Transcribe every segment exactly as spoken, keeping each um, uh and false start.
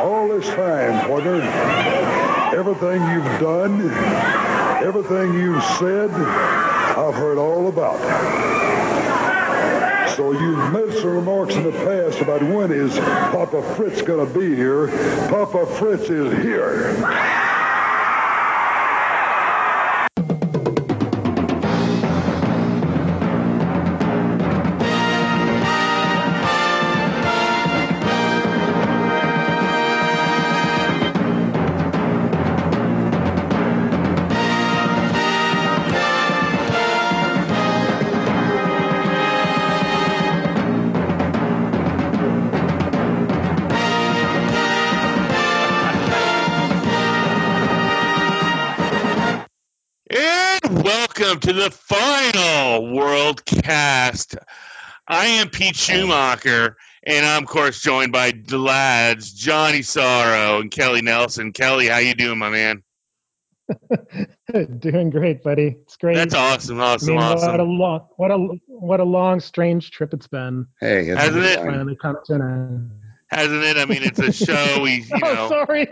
All this time, partner, everything you've done, everything you've said, I've heard all about. So you've made some remarks in the past about when is Papa Fritz going to be here. Papa Fritz is here. To the final World Cast. I am Pete Schumacher, and I'm, of course, joined by the lads, Johnny Sorrow and Kelly Nelson. Kelly, how you doing, my man? Doing great, buddy. It's great. That's awesome, awesome, I mean, awesome. What a long, what a what a long, strange trip it's been. Hey, hasn't it? Finally come to an end. Hasn't it? I mean, it's a show. We, you know. Oh, sorry.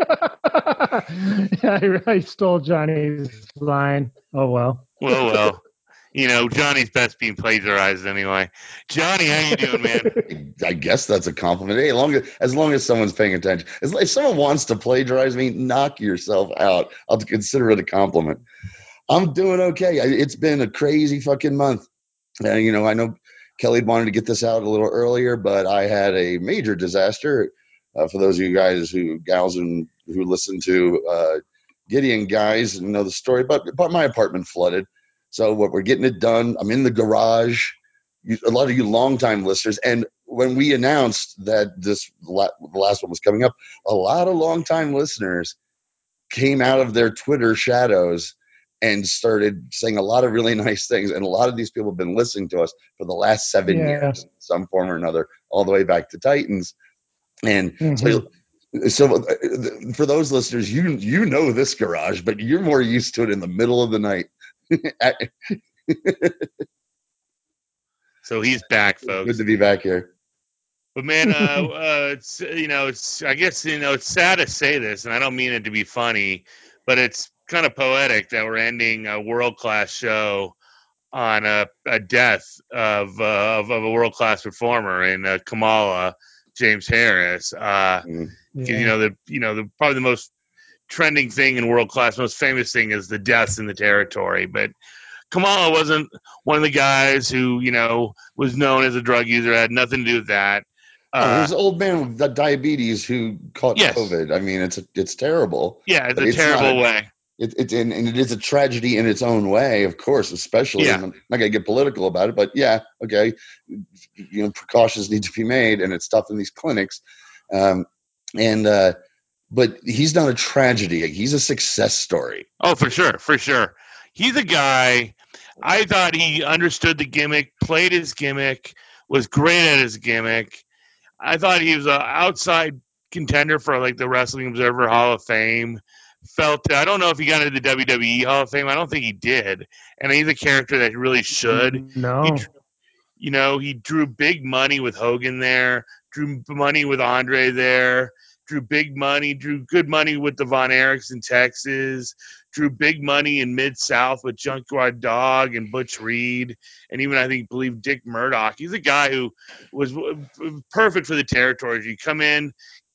Yeah, I really stole Johnny's line. Oh well. Well, well, you know, Johnny's best being plagiarized anyway. Johnny, how you doing, man? I guess that's a compliment. Hey, long as, as long as someone's paying attention. As, if someone wants to plagiarize me, knock yourself out. I'll consider it a compliment. I'm doing okay. I, it's been a crazy fucking month. Uh, you know, I know Kelly wanted to get this out a little earlier, but I had a major disaster. Uh, for those of you guys who, gals and who listen to uh, Gideon guys and know the story, but, but my apartment flooded. So what we're getting it done. I'm in the garage. You, a lot of you longtime listeners. And when we announced that this la- the last one was coming up, a lot of longtime listeners came out of their Twitter shadows and started saying a lot of really nice things. And a lot of these people have been listening to us for the last seven yeah. years, in some form or another, all the way back to Titans. And mm-hmm. so So for those listeners, you you know this garage, but you're more used to it in the middle of the night. So he's back, folks. Good to be back here. But man, uh, uh, it's, you know, it's I guess you know it's sad to say this, and I don't mean it to be funny, but it's kind of poetic that we're ending a world-class show on a, a death of, uh, of of a world-class performer in uh, Kamala James Harris. Uh, mm. Yeah. You know, the you know the probably the most trending thing in world class, most famous thing is the deaths in the territory. But Kamala wasn't one of the guys who you know was known as a drug user. Had nothing to do with that. Uh, oh, there's an old man with diabetes who caught yes. COVID. I mean, it's a, it's terrible. Yeah, it's a it's terrible not, way. It, it, and, and it is a tragedy in its own way, of course, especially. Yeah. I'm not going to get political about it, but yeah, okay. You know, precautions need to be made, and it's tough in these clinics. Um, And, uh, but he's not a tragedy. He's a success story. Oh, for sure. For sure. He's a guy. I thought he understood the gimmick, played his gimmick, was great at his gimmick. I thought he was an outside contender for like the Wrestling Observer Hall of Fame. Felt, I don't know if he got into the W W E Hall of Fame. I don't think he did. And he's a character that really should. No. He, you know, he drew big money with Hogan there. Drew money with Andre there, drew big money, drew good money with the Von Erichs in Texas, drew big money in Mid-South with Junkyard Dog and Butch Reed, and even, I think, believe Dick Murdoch. He's a guy who was perfect for the territories. You come in,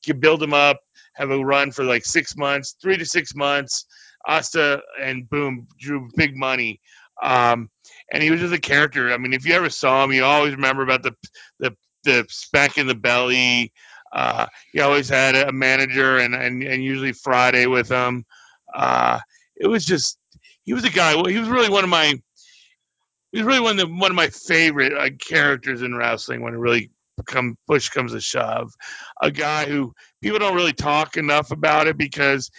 you build him up, have a run for like six months, three to six months, Asta, and boom, drew big money. Um, and he was just a character. I mean, if you ever saw him, you always remember about the the the speck in the belly. Uh, he always had a manager and, and, and usually Friday with him. Uh, it was just, he was a guy, he was really one of my, he was really one of the, one of my favorite uh, characters in wrestling when it really come push comes to shove. A guy who people don't really talk enough about it because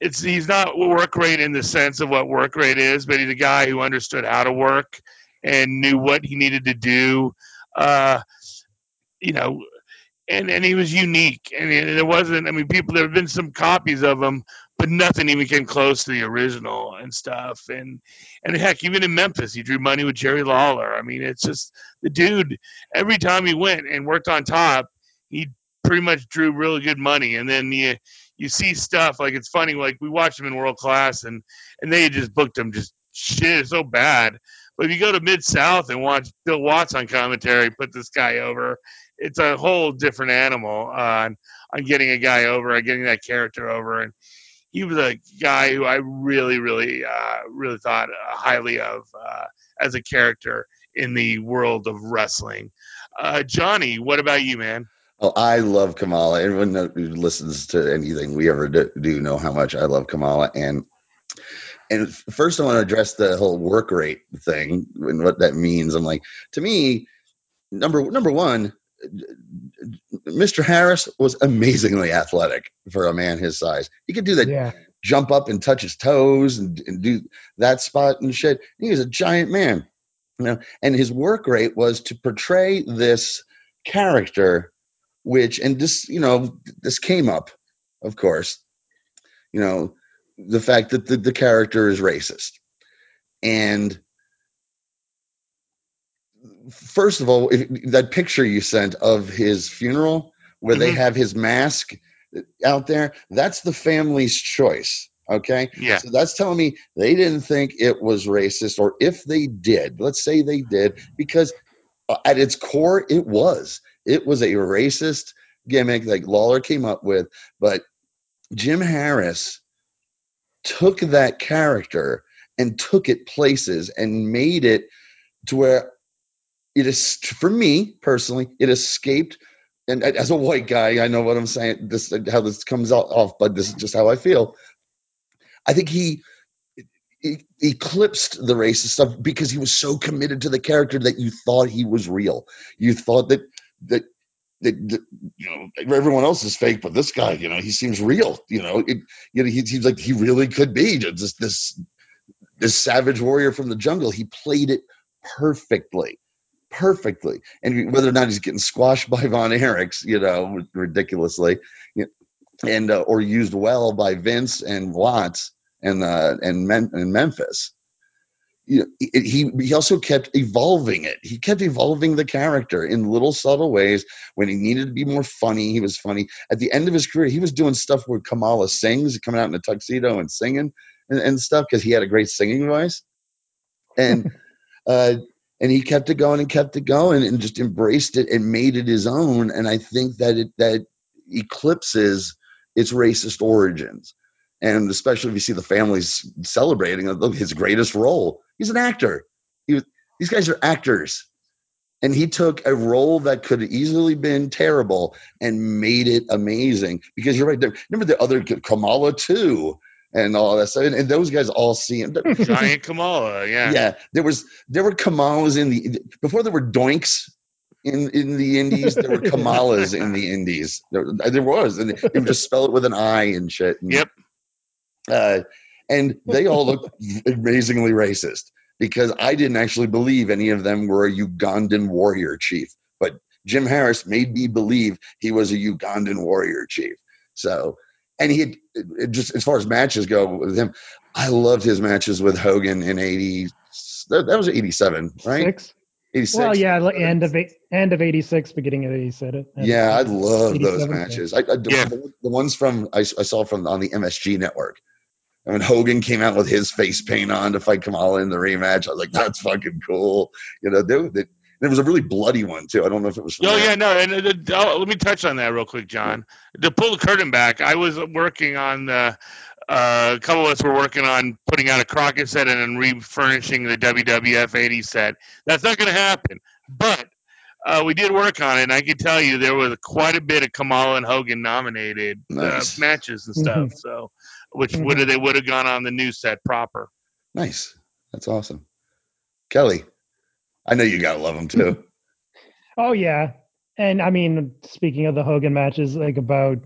it's, he's not work rate in the sense of what work rate is, but he's a guy who understood how to work and knew what he needed to do. Uh, You know, and, and he was unique. And there wasn't, I mean, people, there have been some copies of him, but nothing even came close to the original and stuff. And, and heck, even in Memphis, he drew money with Jerry Lawler. I mean, it's just the dude, every time he went and worked on top, he pretty much drew really good money. And then you you see stuff like, it's funny, like we watched them in World Class, and and they just booked them just shit so bad. But if you go to Mid-South and watch Bill Watts on commentary put this guy over, it's a whole different animal on on getting a guy over, on getting that character over. And he was a guy who I really, really, uh, really thought highly of uh, as a character in the world of wrestling. Uh, Johnny, what about you, man? Oh, I love Kamala. Everyone who listens to anything we ever do, do know how much I love Kamala. And and first I want to address the whole work rate thing and what that means. I'm like, to me, number number one, Mister Harris was amazingly athletic for a man his size. He could do that, yeah. jump up and touch his toes and, and do that spot and shit. He was a giant man, you know. And his work rate was to portray this character, which, and this, you know, this came up, of course, you know, the fact that the, the character is racist. And first of all, if, that picture you sent of his funeral where mm-hmm. they have his mask out there, that's the family's choice. Okay. Yeah. So that's telling me they didn't think it was racist, or if they did, let's say they did, because at its core, it was, it was a racist gimmick that Lawler came up with, but Jim Harris took that character and took it places and made it to where it is, for me personally, it escaped. And as a white guy, I know what I'm saying, this, how this comes off, but this is just how I feel. I think he, he eclipsed the racist stuff because he was so committed to the character that you thought he was real. You thought that, that, that, that you know, everyone else is fake, but this guy, you know, he seems real, you know, it, you know, he seems like he really could be just this, this savage warrior from the jungle. He played it perfectly. Perfectly. And whether or not he's getting squashed by Von Erichs, you know, ridiculously, and uh, or used well by Vince and Watts and uh, and, Mem- and Memphis, you know, he he also kept evolving it. He kept evolving the character in little subtle ways. When he needed to be more funny, he was funny. At the end of his career, he was doing stuff where Kamala sings, coming out in a tuxedo and singing and, and stuff, because he had a great singing voice. And uh And he kept it going and kept it going and just embraced it and made it his own. And I think that it that eclipses its racist origins. And especially if you see the families celebrating his greatest role. He's an actor. He was, these guys are actors. And he took a role that could have easily been terrible and made it amazing. Because you're right there. Remember the other Kamala too. And all that stuff, and, and those guys all see him. Giant Kamala, yeah, yeah. There was there were Kamalas in the before there were doinks in, in the Indies. There were Kamalas in the Indies. There, there was, and they would just spell it with an I and shit. And, yep. Uh, and they all look amazingly racist because I didn't actually believe any of them were a Ugandan warrior chief, but Jim Harris made me believe he was a Ugandan warrior chief. So. And he had, it just as far as matches go with him, I loved his matches with Hogan in eighty. That, that was eighty-seven, right? Six? eighty-six. Well, yeah, like end of end of eighty-six, beginning of eighty-seven. Yeah, I love those matches. I, I yeah. the, the ones from I, I saw from on the M S G network. I mean, Hogan came out with his face paint on to fight Kamala in the rematch. I was like, that's fucking cool. You know, they, they, there was a really bloody one, too. I don't know if it was. Oh, yeah, no. And uh, uh, let me touch on that real quick, John. To pull the curtain back, I was working on uh, uh, a couple of us were working on putting out a Crockett set and then refurnishing the W W F eighty set. That's not going to happen. But uh, we did work on it, and I can tell you there was quite a bit of Kamala and Hogan nominated nice. uh, matches and stuff, mm-hmm. So which mm-hmm. would have, they would have gone on the new set proper. Nice. That's awesome. Kelly. I know you gotta love him too. Oh yeah, and I mean, speaking of the Hogan matches, like about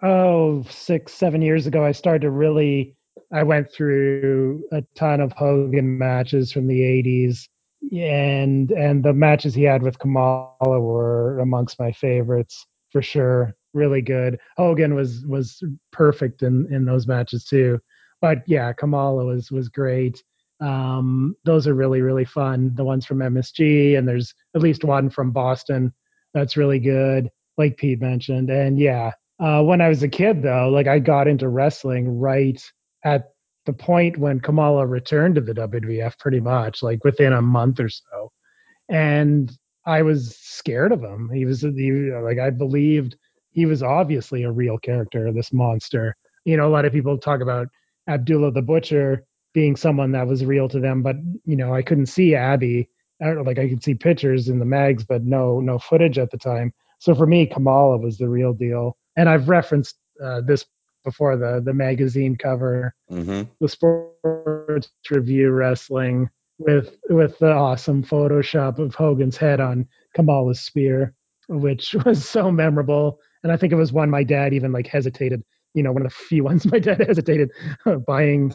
oh six, seven years ago, I started to really. I went through a ton of Hogan matches from the eighties, and and the matches he had with Kamala were amongst my favorites for sure. Really good. Hogan was was perfect in in those matches too, but yeah, Kamala was was great. Um, those are really, really fun. The ones from M S G, and there's at least one from Boston that's really good. like Pete mentioned. And yeah, uh, when I was a kid, though, like I got into wrestling right at the point when Kamala returned to the W W F, pretty much like within a month or so. And I was scared of him. He was he, like, I believed he was obviously a real character, this monster. You know, a lot of people talk about Abdullah the Butcher being someone that was real to them, but you know, I couldn't see Abby. I don't know, like I could see pictures in the mags, but no, no footage at the time. So for me, Kamala was the real deal. And I've referenced uh, this before, the, the magazine cover, mm-hmm. the Sports Review Wrestling with, with the awesome Photoshop of Hogan's head on Kamala's spear, which was so memorable. And I think it was one my dad even like hesitated, you know, one of the few ones my dad hesitated buying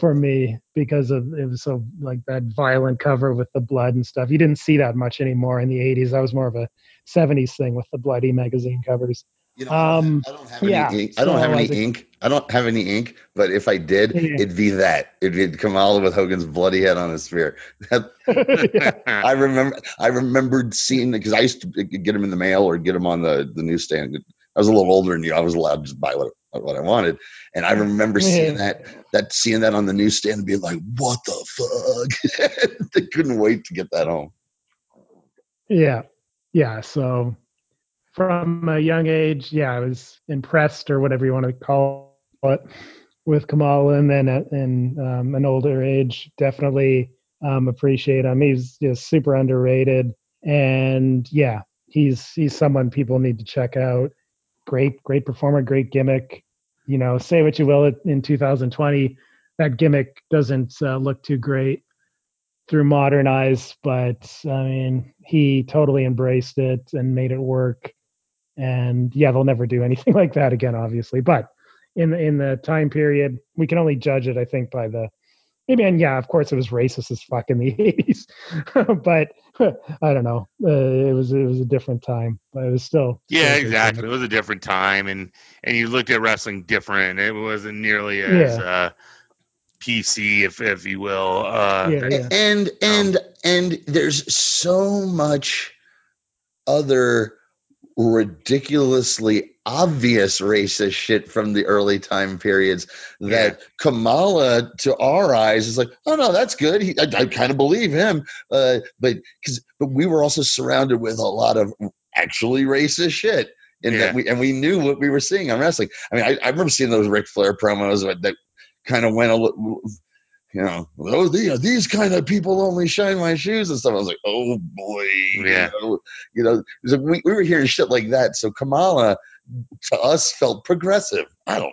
for me because of it was so like that violent cover with the blood and stuff. You didn't see that much anymore in the eighties. That was more of a seventies thing with the bloody magazine covers. You know, um, I don't have any yeah, ink. I don't so have any I think, ink. I don't have any ink, but if I did, yeah. it'd be that. It'd be Kamala with Hogan's bloody head on his spear. yeah. I remember. I remembered seeing it because I used to get him in the mail or get him on the, the newsstand. I was a little older, and you know, I was allowed to just buy what, what I wanted. And I remember yeah. seeing that that seeing that on the newsstand and being like, "What the fuck!" They couldn't wait to get that home. Yeah, yeah. So. From a young age, yeah, I was impressed, or whatever you want to call it, with Kamala, and then at in, um, an older age, definitely um, appreciate him. He's just super underrated, and yeah, he's he's someone people need to check out. Great, great performer, great gimmick. You know, say what you will, in two thousand twenty, that gimmick doesn't uh, look too great through modern eyes, but I mean, he totally embraced it and made it work. And yeah, they'll never do anything like that again, obviously. But in the, in the time period, we can only judge it, I think, by the maybe. And yeah, of course, it was racist as fuck in the eighties, but I don't know. Uh, it was it was a different time, but it was still yeah, exactly. It was a different time, and and you looked at wrestling different. It wasn't nearly as yeah. uh, P C, if if you will. Uh, yeah, yeah. And and and there's so much other ridiculously obvious racist shit from the early time periods that yeah. Kamala, to our eyes, is like, oh no, that's good. He, I, I kind of believe him, uh, but because but we were also surrounded with a lot of actually racist shit, and yeah. that we and we knew what we were seeing on wrestling. I mean, I, I remember seeing those Ric Flair promos that kind of went a little, you know, oh, these, these kind of people only shine my shoes and stuff. I was like, oh boy, yeah, you know, you know like we, we were hearing shit like that. So Kamala to us felt progressive. I don't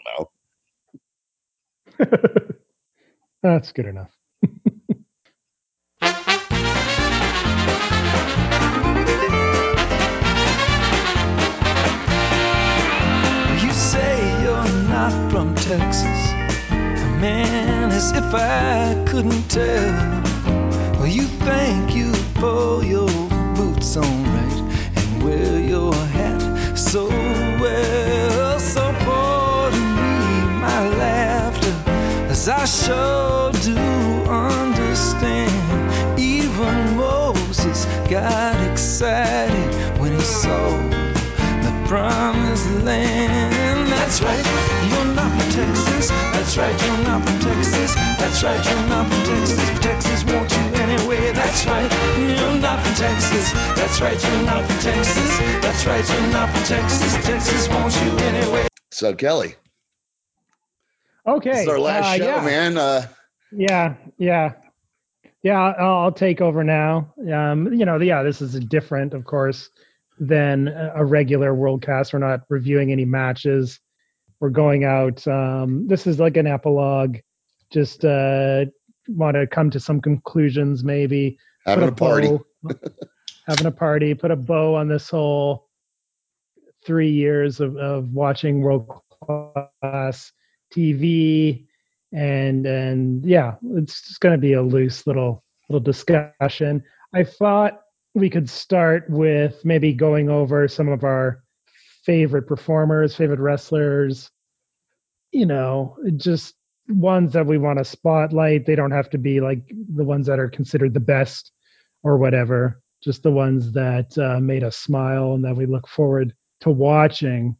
know. That's good enough. You say you're not from Texas. Man, as if I couldn't tell. Well, you think you pull your boots on right and wear your hat so well. So pour to me my laughter, as I sure do understand. Even Moses got excited when he saw the promised land. That's right, you're not from Texas. That's right, you're not from Texas. That's right, you're not from Texas. Texas wants you anyway. That's right, you're not from Texas. That's right, you're not from Texas. That's right, you're not from Texas. Texas wants you anyway. So, Kelly. Okay. This is our last uh, show, yeah. man. Uh, yeah, yeah. Yeah, I'll, I'll take over now. Um, you know, yeah, this is different, of course, than a regular Worldcast. We're not reviewing any matches. We're going out. Um, this is like an epilogue. Just uh, want to come to some conclusions, maybe. Having a, a party. Bow, having a party. Put a bow on this whole three years of, of watching world-class T V. And and yeah, it's just going to be a loose little little discussion. I thought we could start with maybe going over some of our favorite performers, favorite wrestlers, you know, just ones that we want to spotlight. They don't have to be like the ones that are considered the best or whatever, just the ones that uh, made us smile and that we look forward to watching.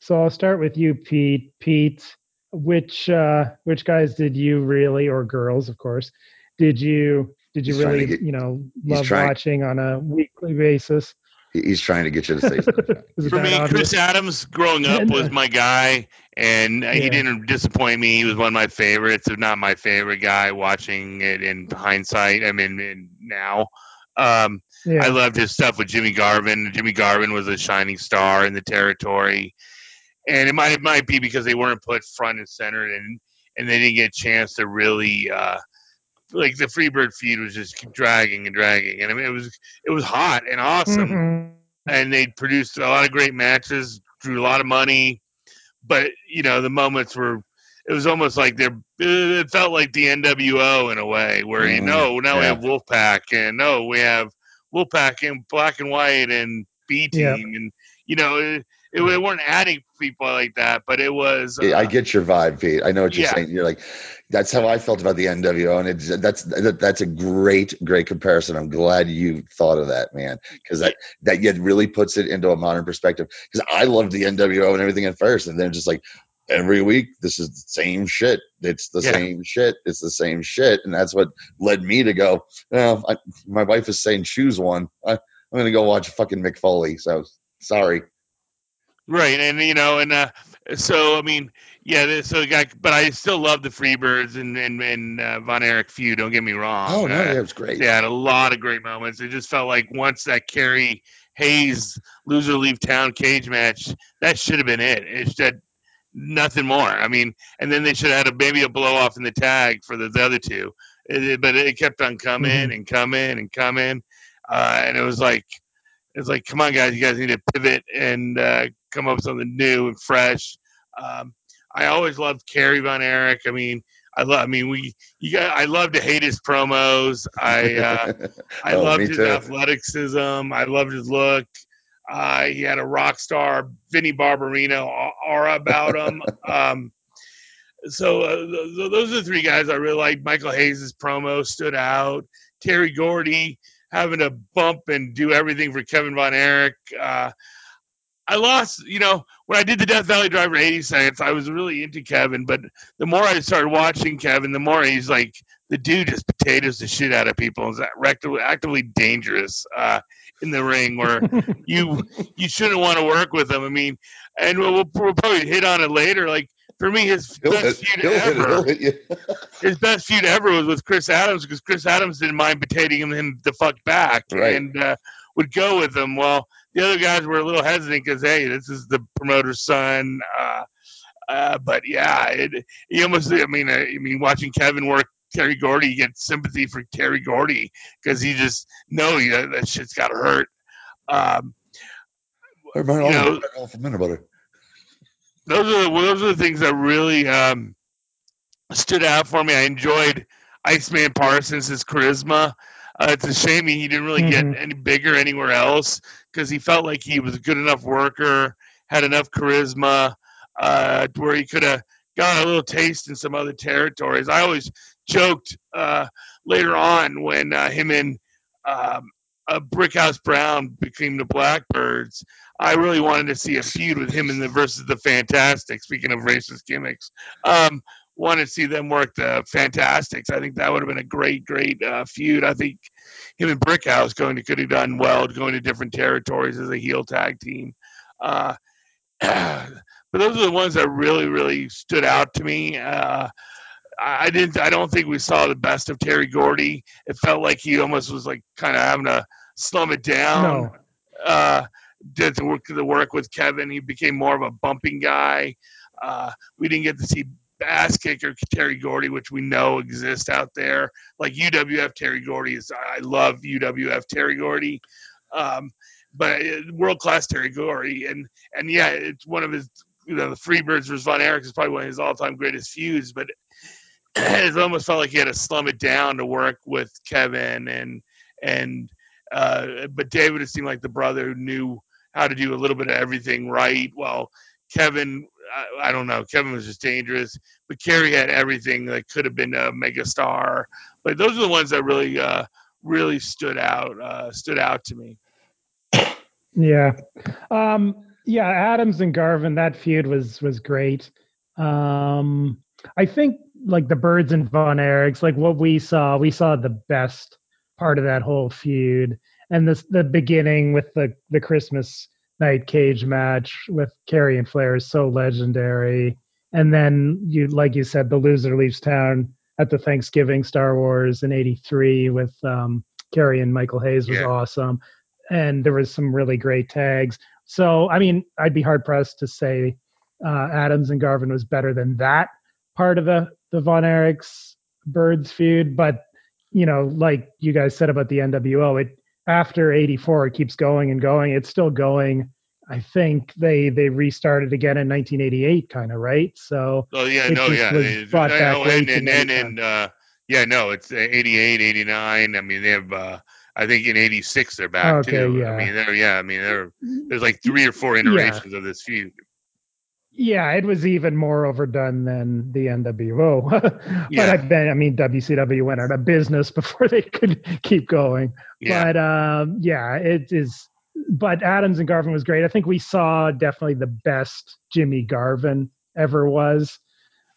So I'll start with you, Pete. Pete, which uh, which guys did you really, or girls, of course, did you did you he's really get, you know love trying, watching on a weekly basis? He's trying to get you to say something. For me, obvious? Chris Adams, growing up, was my guy, and yeah. he didn't disappoint me. He was one of my favorites, if not my favorite guy. Watching it in hindsight, I mean, in now. Um, yeah. I loved his stuff with Jimmy Garvin. Jimmy Garvin was a shining star in the territory, and it might it might be because they weren't put front and center, and and they didn't get a chance to really uh, like the Freebird feud was just dragging and dragging, and I mean it was it was hot and awesome, mm-hmm. and they produced a lot of great matches, drew a lot of money, but you know the moments were. It was almost like they're. It felt like the N W O in a way, where mm, you know now yeah. we have Wolfpack, and no, we have Wolfpack and Black and White and B Team, yeah. and you know it, it, it weren't adding people like that, but it was. Uh, I get your vibe, Pete. I know what you're yeah. saying. You're like, that's how I felt about the N W O, and it's that's that's a great, great comparison. I'm glad you thought of that, man, because that that yet really puts it into a modern perspective. Because I loved the N W O and everything at first, and then just like. Every week, this is the same shit. It's the yeah. same shit. It's the same shit. And that's what led me to go, oh, I, my wife is saying choose one. I, I'm going to go watch fucking Mick Foley. So, sorry. Right. And, you know, and uh, so, I mean, yeah, so guy, but I still love the Freebirds and, and, and uh, Von Erich feud. Don't get me wrong. Oh, no, uh, yeah, it was great. They had a lot of great moments. It just felt like once that Kerry Hayes loser leave town cage match, that should have been it. It's that. Nothing more. I mean, and then they should have had a, maybe a blow off in the tag for the, the other two, it, but it kept on coming mm-hmm. and coming and coming, uh, and it was like, it's like, come on, guys, you guys need to pivot and uh, come up with something new and fresh. Um, I always loved Kerry Von Erich. I mean, I love. I mean, we. You got. I love to hate his promos. I. Uh, I oh, loved his too. athleticism. I loved his look. Uh, he had a rock star, Vinnie Barbarino, aura about him. um, so uh, th- th- those are the three guys I really liked. Michael Hayes' promo stood out. Terry Gordy having to bump and do everything for Kevin Von Erich. Uh, I lost, you know, when I did the Death Valley Driver eighty seconds, I was really into Kevin. But the more I started watching Kevin, the more he's like, the dude just potatoes the shit out of people. Is actively, actively dangerous uh, in the ring where you you shouldn't want to work with him. I mean, and we'll, we'll probably hit on it later. Like, for me, his he'll best hit, feud ever, his best feud ever was with Chris Adams because Chris Adams didn't mind potatoing him, him the fuck back right. and uh, would go with him. Well, the other guys were a little hesitant because, hey, this is the promoter's son. Uh, uh, but, yeah, it, he almost – I mean, I, I mean, watching Kevin work Terry Gordy, you get sympathy for Terry Gordy because he just no, you know, that shit's got to hurt. Um, you know, those are the, those are the things that really um, stood out for me. I enjoyed Iceman Parsons' his charisma. Uh, it's a shame he didn't really mm-hmm. get any bigger anywhere else because he felt like he was a good enough worker, had enough charisma uh, where he could have got a little taste in some other territories. I always joked uh, later on when uh, him and um, uh, Brickhouse Brown became the Blackbirds. I really wanted to see a feud with him in the versus the Fantastics. Speaking of racist gimmicks, um, wanted to see them work the Fantastics. I think that would have been a great, great uh, feud. I think him and Brickhouse going to could have done well going to different territories as a heel tag team. Uh, but those are the ones that really, really stood out to me. Uh, I didn't. I don't think we saw the best of Terry Gordy. It felt like he almost was like kind of having to slum it down. No. Uh, did the work the work with Kevin. He became more of a bumping guy. Uh, we didn't get to see ass kicker Terry Gordy, which we know exists out there. Like U W F Terry Gordy is. I love U W F Terry Gordy, um, but world class Terry Gordy. And and yeah, it's one of his. You know, the Freebirds versus Von Erich is probably one of his all time greatest feuds, but. It almost felt like he had to slum it down to work with Kevin and and uh, but David it seemed like the brother who knew how to do a little bit of everything right. Well, Kevin, I, I don't know. Kevin was just dangerous, but Kerry had everything that could have been a mega star. But those are the ones that really, uh, really stood out, uh, stood out to me. Yeah, um, Yeah, Adams and Garvin, that feud was was great. Um, I think like the Birds and Von Erichs, like what we saw, we saw the best part of that whole feud, and this the beginning with the the Christmas night cage match with Kerry and Flair is so legendary. And then you, like you said, the loser leaves town at the Thanksgiving Star Wars in eighty-three with um, Kerry and Michael Hayes was yeah. awesome. And there was some really great tags. So, I mean, I'd be hard pressed to say uh, Adams and Garvin was better than that part of the, the Von Erichs Birds feud. But, you know, like you guys said about the N W O, it after eighty-four, it keeps going and going. It's still going. I think they they restarted again in nineteen eighty-eight, kind of, right? So oh yeah, no, yeah, brought I, back I, and and, and, and uh, yeah, no, it's eighty-eight, eighty-nine. I mean, they have. Uh, I think in eighty-six they're back okay, too. Yeah. I mean, they're yeah. I mean, they're, there's like three or four iterations yeah. of this feud. Yeah, it was even more overdone than the N W O. but yeah. I, bet, I mean, W C W went out of business before they could keep going. Yeah. But um, yeah, it is. But Adams and Garvin was great. I think we saw definitely the best Jimmy Garvin ever was,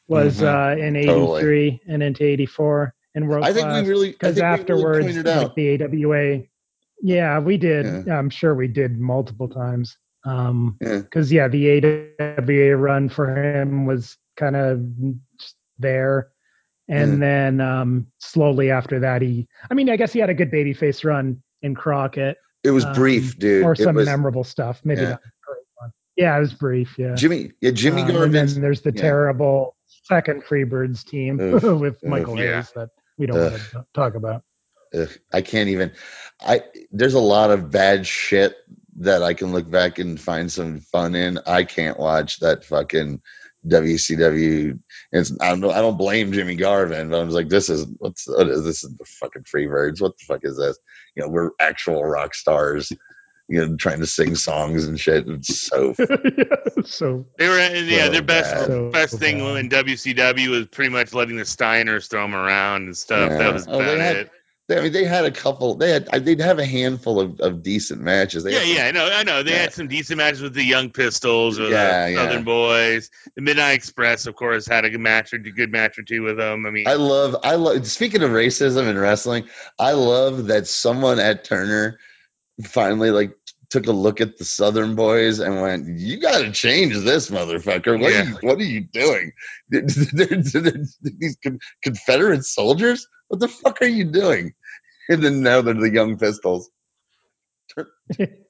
was mm-hmm. uh, in eighty-three totally. And into eighty-four. And world I think class, we really, because afterwards, really like the A W A, yeah, we did. Yeah. I'm sure we did multiple times. Um, because yeah. yeah, the A W A run for him was kind of there. And yeah. then um, slowly after that, he, I mean, I guess he had a good babyface run in Crockett. It was brief, um, dude. Or some was, memorable stuff. Maybe yeah. not the current one. Yeah, it was brief, yeah. Jimmy, yeah, Jimmy um, Garvin. And then there's the yeah. terrible second Freebirds team oof, with Michael oof, Hayes yeah. that we don't oof. want to talk about. Oof. I can't even. I There's a lot of bad shit that I can look back and find some fun in. I can't watch that fucking W C W. It's, I don't know. I don't blame Jimmy Garvin, but I was like, this is what's what is, this is the fucking Freebirds. What the fuck is this? You know, we're actual rock stars. You know, trying to sing songs and shit. It's so, yeah, so they were. Yeah, so their best so best thing bad. in W C W was pretty much letting the Steiners throw them around and stuff. Yeah. That was about oh, they had, it. They, I mean, they had a couple. They had. They'd have a handful of, of decent matches. They yeah, some, yeah. I know. I know. They yeah. had some decent matches with the Young Pistols or yeah, the yeah. Southern Boys. The Midnight Express, of course, had a match or good match or two with them. I mean, I love. I love. Speaking of racism and wrestling, I love that someone at Turner finally like took a look at the Southern Boys and went, you got to change this motherfucker. What, yeah. are you, what are you doing? These Confederate soldiers? What the fuck are you doing? And then now they're the Young Pistols.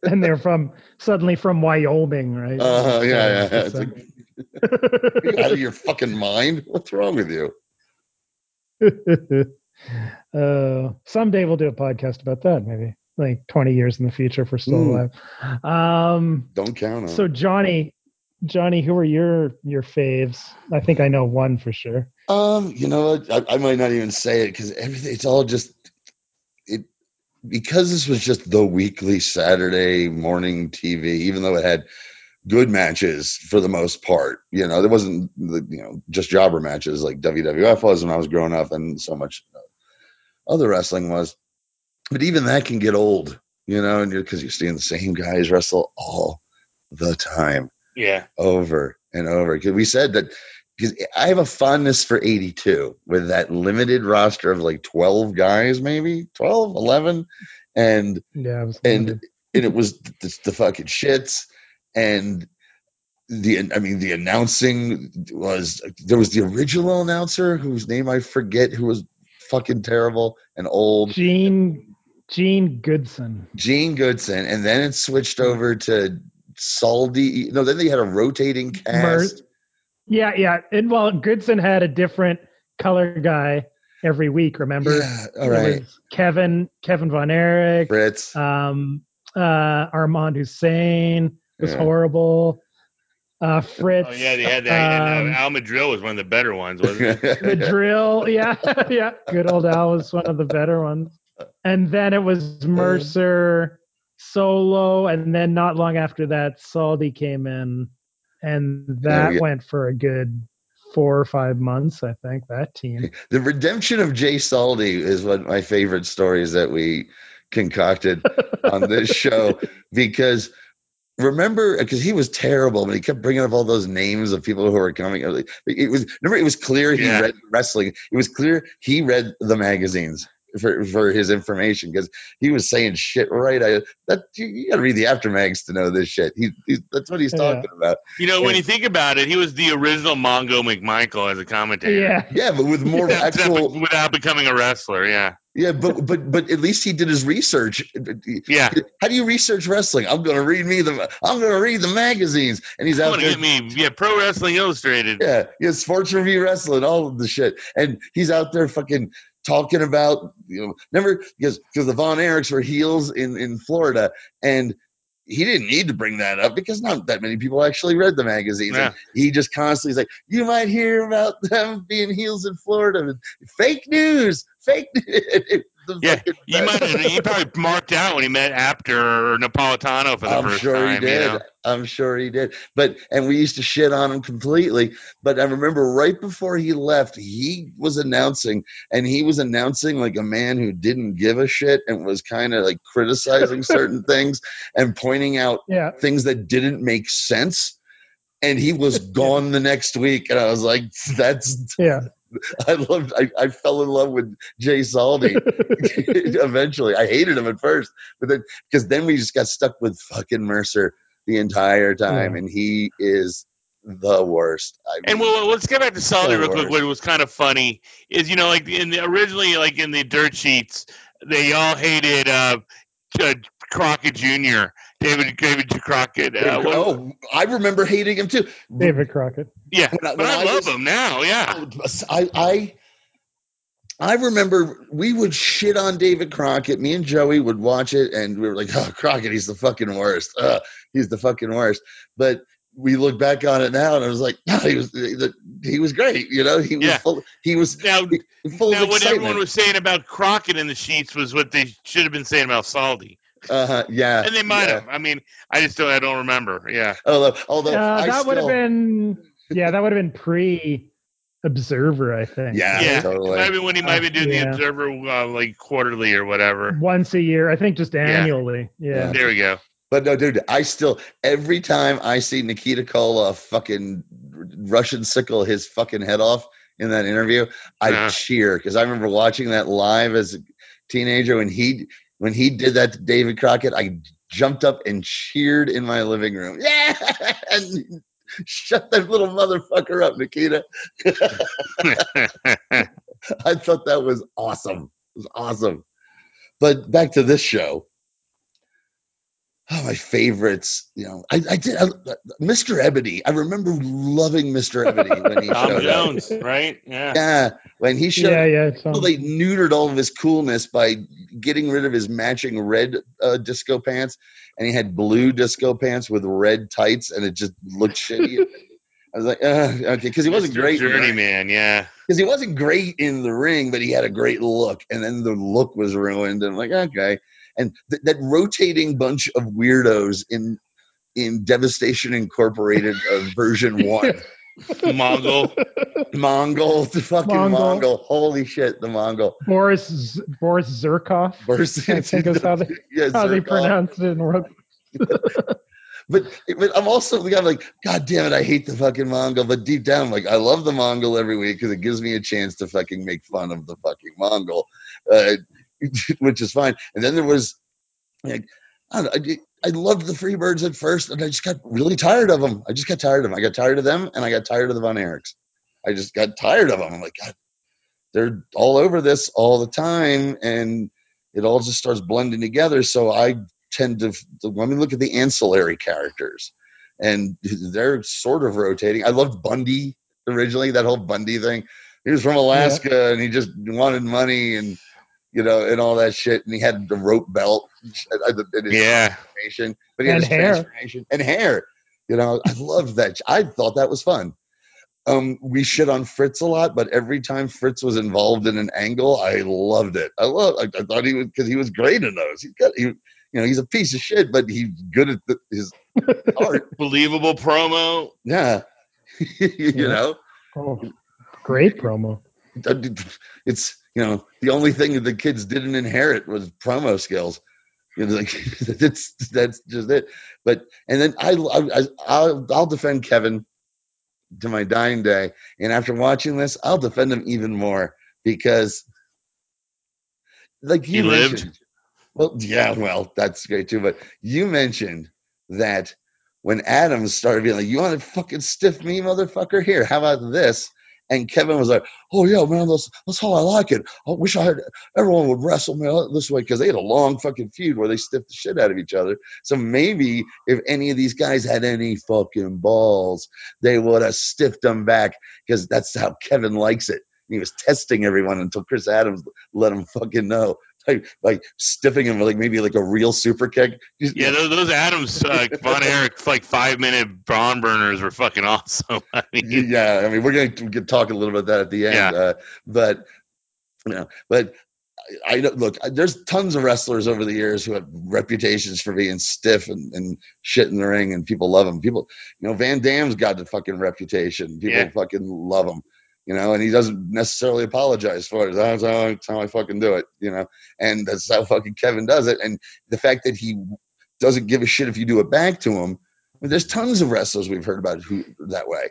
And they're from suddenly from Wyoming, right? Uh, yeah, yeah. It's like, are you out of your fucking mind? What's wrong with you? uh, someday we'll do a podcast about that, maybe. Like twenty years in the future if we're still mm. alive. Um, Don't count on. So Johnny, Johnny, who are your your faves? I think I know one for sure. Um, you know what? I, I might not even say it because everything. It's all just it because this was just the weekly Saturday morning T V. Even though it had good matches for the most part, you know, there wasn't the, you know just jobber matches like W W F was when I was growing up, and so much other wrestling was. But even that can get old, you know, because you're seeing the same guys wrestle all the time. Yeah. Over and over. Because we said that, because I have a fondness for eighty-two with that limited roster of like twelve guys, maybe twelve, eleven. And, yeah, and, and it was the, the fucking shits. And the, I mean, the announcing was, there was the original announcer whose name I forget, who was fucking terrible and old. Gene. Gene Goodson. Gene Goodson. And then it switched over to Saldi. No, then they had a rotating cast. Mer- yeah, yeah. And well, Goodson had a different color guy every week, remember? Yeah, all right. Kevin, Kevin Von Erich. Fritz. Um, uh, Armand Hussein was yeah. horrible. Uh, Fritz. Oh, yeah, they had that. Um, Al Madril was one of the better ones, wasn't it? Madril, yeah. yeah. Good old Al was one of the better ones. And then it was Mercer solo, and then not long after that, Saldi came in, and that we went for a good four or five months, I think, that team. The redemption of Jay Saldi is one of my favorite stories that we concocted on this show, because remember, because he was terrible, but he kept bringing up all those names of people who were coming. It was remember, it was clear he yeah. read wrestling. It was clear he read the magazines for, for his information, because he was saying shit right. I that you, you got to read the aftermags to know this shit. He, he that's what he's yeah. talking about. You know, yeah. when you think about it, he was the original Mongo McMichael as a commentator. Yeah, yeah, but with more yeah, actual without becoming a wrestler. Yeah. Yeah, but but but at least he did his research. Yeah, how do you research wrestling? I'm gonna read me the I'm gonna read the magazines, and he's out there. Get me, yeah, Pro Wrestling Illustrated. Yeah, yeah, Sports Review Wrestling, all of the shit, and he's out there fucking talking about, you know, remember, because because the Von Erichs were heels in in Florida, and he didn't need to bring that up because not that many people actually read the magazines. Yeah. And he just constantly is like, you might hear about them being heels in Florida, and fake news. Fake news. Yeah, you might have, he probably marked out when he met Apter or Napolitano for the I'm first sure time. I'm sure he did. You know? I'm sure he did. But and we used to shit on him completely. But I remember right before he left, he was announcing, and he was announcing like a man who didn't give a shit and was kind of like criticizing certain things and pointing out yeah. things that didn't make sense. And he was gone yeah. the next week, and I was like, "That's yeah." I loved. I, I fell in love with Jay Saldi. Eventually, I hated him at first, but then because then we just got stuck with fucking Mercer the entire time, mm. and he is the worst. I mean, and well, let's get back to Saldi real quick. What was kind of funny is, you know, like in the originally, like in the dirt sheets, they all hated uh, uh, Crockett Junior David David Crockett. Uh, David, oh, I remember hating him too. David Crockett. Yeah, when I, when but I, I love was, him now. Yeah, I, I I remember we would shit on David Crockett. Me and Joey would watch it, and we were like, "Oh, Crockett, he's the fucking worst. Ugh, he's the fucking worst." But we look back on it now, and I was like, "No, he was he was great. You know, he was yeah. full, he was now full now of excitement." What everyone was saying about Crockett in the sheets was what they should have been saying about Saldi. Uh-huh, yeah, and they might yeah. have. I mean, I just don't. I don't remember. Yeah, although, although uh, that would have been. Yeah, that would have been pre-Observer, I think. Yeah, yeah. Totally. Maybe when he might be doing uh, yeah. the Observer uh, like quarterly or whatever, once a year. I think just annually. Yeah, yeah. There we go. But no, dude, I still every time I see Nikita Koloff fucking Russian sickle his fucking head off in that interview, I uh-huh. cheer because I remember watching that live as a teenager when he. When he did that to David Crockett, I jumped up and cheered in my living room. Yeah! And shut that little motherfucker up, Nikita. I thought that was awesome. It was awesome. But back to this show. Oh, my favorites. You know, I, I did I, Mister Ebony. I remember loving Mister Ebony when he Tom showed Jones, up. right? Yeah. Yeah. When he showed yeah, yeah, up, well, they neutered all of his coolness by getting rid of his matching red uh, disco pants, and he had blue disco pants with red tights, and it just looked shitty. I was like, uh, okay, because he wasn't Mister great. Journeyman, yeah. Because he wasn't great in the ring, but he had a great look, and then the look was ruined. And I'm like, okay. And th- that rotating bunch of weirdos in in Devastation Incorporated uh, version one. Mongol. Mongol. The fucking Mongol. Mongol. Holy shit, the Mongol. Boris Boris Zirkov. Boris, I think is how they, yeah, how they pronounced it in Russia. But, but I'm also the guy like, God damn it, I hate the fucking Mongol. But deep down, I'm like, I love the Mongol every week because it gives me a chance to fucking make fun of the fucking Mongol. Uh, which is fine. And then there was, like, I don't know, I, I loved the Freebirds at first, and I just got really tired of them. I just got tired of them. I got tired of them, and I got tired of the Von Erichs. I just got tired of them. I'm like, God, they're all over this all the time, and it all just starts blending together. So I tend to, to let me look at the ancillary characters, and they're sort of rotating. I loved Bundy originally, that whole Bundy thing. He was from Alaska, yeah. and he just wanted money, and you know, and all that shit. And he had the rope belt. And his yeah. Transformation, but he had and his hair. Transformation. And hair. You know, I loved that. I thought that was fun. Um, we shit on Fritz a lot, but every time Fritz was involved in an angle, I loved it. I love. I, I thought he was, because he was great in those. He's got, he, you know, he's a piece of shit, but he's good at the, his art. Believable promo. Yeah. you yeah. know. Oh, great promo. It's, you know, the only thing that the kids didn't inherit was promo skills. It's like that's that's just it. But and then I, I I'll I'll defend Kevin to my dying day, and after watching this, I'll defend him even more because, like you he mentioned, lived. Well, yeah, well, that's great too. But you mentioned that when Adams started being like, "You want to fucking stiff me, motherfucker? Here, how about this?" And Kevin was like, "Oh yeah, man, that's that's how I like it. I wish I had everyone would wrestle me this way because they had a long fucking feud where they stiffed the shit out of each other. So maybe if any of these guys had any fucking balls, they would have stiffed them back because that's how Kevin likes it. And he was testing everyone until Chris Adams let him fucking know." Like, like stiffing him, like maybe like a real super kick. Yeah, those, those Adams uh, Von Erich like five minute brawn burners were fucking awesome. I mean, yeah, I mean we're gonna get talk a little bit about that at the end, yeah. uh, but you know, but I, I look. There's tons of wrestlers over the years who have reputations for being stiff and, and shit in the ring, and people love them. People, you know, Van Damme's got the fucking reputation. People yeah. fucking love him. You know, and he doesn't necessarily apologize for it. That's how, I, that's how I fucking do it, you know. And that's how fucking Kevin does it. And the fact that he doesn't give a shit if you do it back to him. I mean, there's tons of wrestlers we've heard about who that way.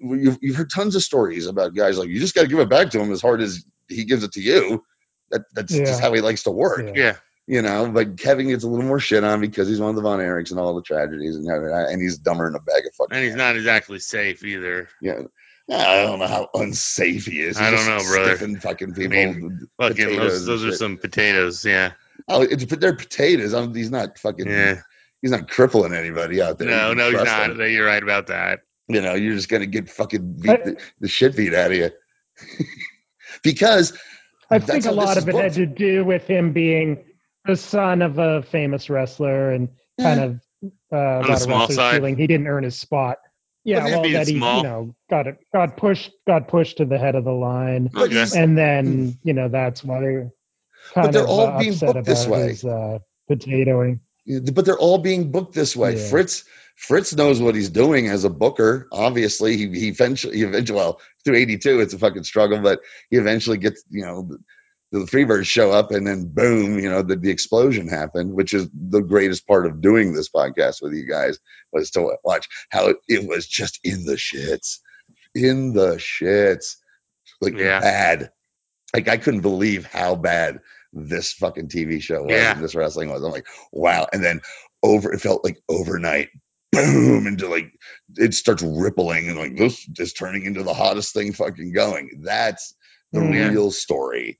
You've, you've heard tons of stories about guys like, you just got to give it back to him as hard as he gives it to you. That, that's yeah. just how he likes to work. Yeah. yeah. You know, but Kevin gets a little more shit on because he's one of the Von Erichs and all the tragedies. And, and he's dumber than a bag of fucking. And he's not exactly safe either. Yeah. I don't know how unsafe he is. He's I don't know, brother. Fucking people, I mean, fucking those, those are some potatoes, yeah. Oh, it's, but they're potatoes. I'm, he's not fucking. Yeah. He's not crippling anybody out there. No, no, he's not. Him. You're right about that. You know, you're just gonna get fucking beat I, the, the shit beat out of you because I think a lot of it had to do with him being the son of a famous wrestler and yeah. kind of uh, On got the small a side. Feeling he didn't earn his spot. Yeah, well, that he, small? you know, got it, got pushed, got pushed to the head of the line, okay. and then you know that's why they were kind but they're of all uh, being upset booked about this way. His uh, potatoing. But they're all being booked this way. Yeah. Fritz, Fritz knows what he's doing as a booker. Obviously, he, he eventually, he eventually, well, through eighty-two, it's a fucking struggle, but he eventually gets, you know, the, the Freebirds show up, and then boom, you know, the, the explosion happened, which is the greatest part of doing this podcast with you guys. Was to watch how it, it was just in the shits, in the shits, like yeah. bad. Like I couldn't believe how bad this fucking T V show was, yeah. and this wrestling was. I'm like, wow. And then over, it felt like overnight, boom, into like it starts rippling and like this is turning into the hottest thing fucking going. That's the mm-hmm. real story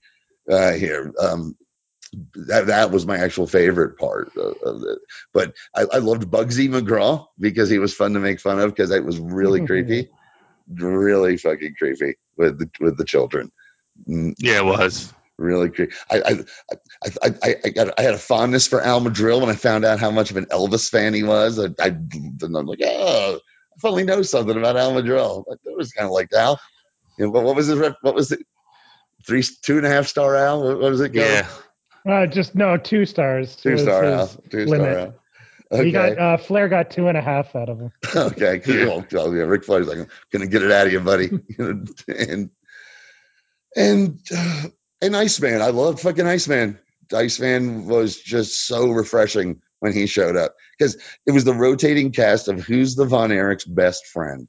uh, here. Um, That that was my actual favorite part of, of it, but I, I loved Bugsy McGraw because he was fun to make fun of because it was really creepy, really fucking creepy with the, with the children. Yeah, it was really creepy. I I I I, I, I, got, I had a fondness for Al Madril when I found out how much of an Elvis fan he was. I, I and I'm like, oh, I finally know something about Al Madril. I was kind of like Al. You know, what, what was his? What was it? Three two and a half star Al. What, what was it? Called? Yeah. Uh, just no, two stars. Two star Al. Two limit. star Al. Okay. He got uh, Flair got two and a half out of him. Okay, cool. Oh, yeah, Ric Flair's like, I'm gonna get it out of you, buddy. and and uh, and Iceman, I love fucking Iceman. Iceman was just so refreshing when he showed up because it was the rotating cast of who's the Von Erich's best friend,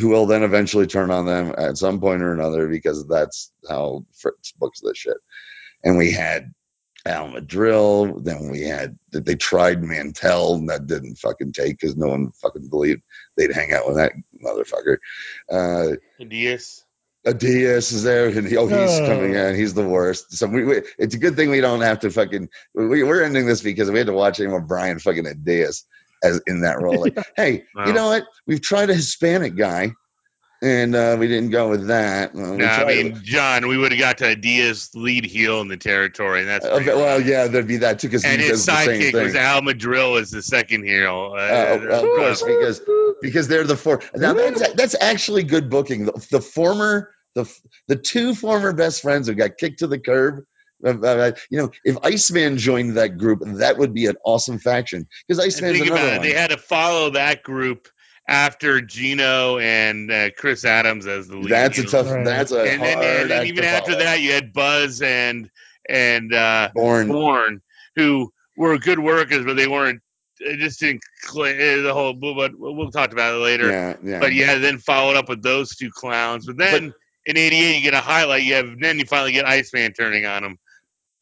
who will then eventually turn on them at some point or another because that's how Fritz books this shit. And we had Al Madril. Then we had they tried Mantell, and that didn't fucking take because no one fucking believed they'd hang out with that motherfucker. Uh, Adias, Adias is there, and he, oh, he's oh. coming in. He's the worst. So we, we, it's a good thing we don't have to fucking. We, we're ending this because we had to watch anyone Brian fucking Adias as in that role. Like, hey, wow. you know what? We've tried a Hispanic guy. And uh, we didn't go with that. Well, no, I mean, to... John, we would have got to Adias lead heel in the territory. And that's okay, well, yeah, there'd be that too. Because and his sidekick was Al Madril as the second heel. Uh, uh, well, of course, because because they're the four. Now that's that's actually good booking. The, the former the the two former best friends who got kicked to the curb. Uh, you know, if Iceman joined that group, that would be an awesome faction. Because Iceman's another about it, one. They had to follow that group. After Gino and uh, Chris Adams as the lead, that's a tough. Right. That's a and, hard. And, and, and even after that, you had Buzz and and uh, Bourne. Bourne. who were good workers, but they weren't. It just didn't click. The whole, but we'll talk about it later. Yeah, yeah. But yeah, then followed up with those two clowns. But then but, in eighty-eight, you get a highlight. You have then you finally get Iceman turning on him.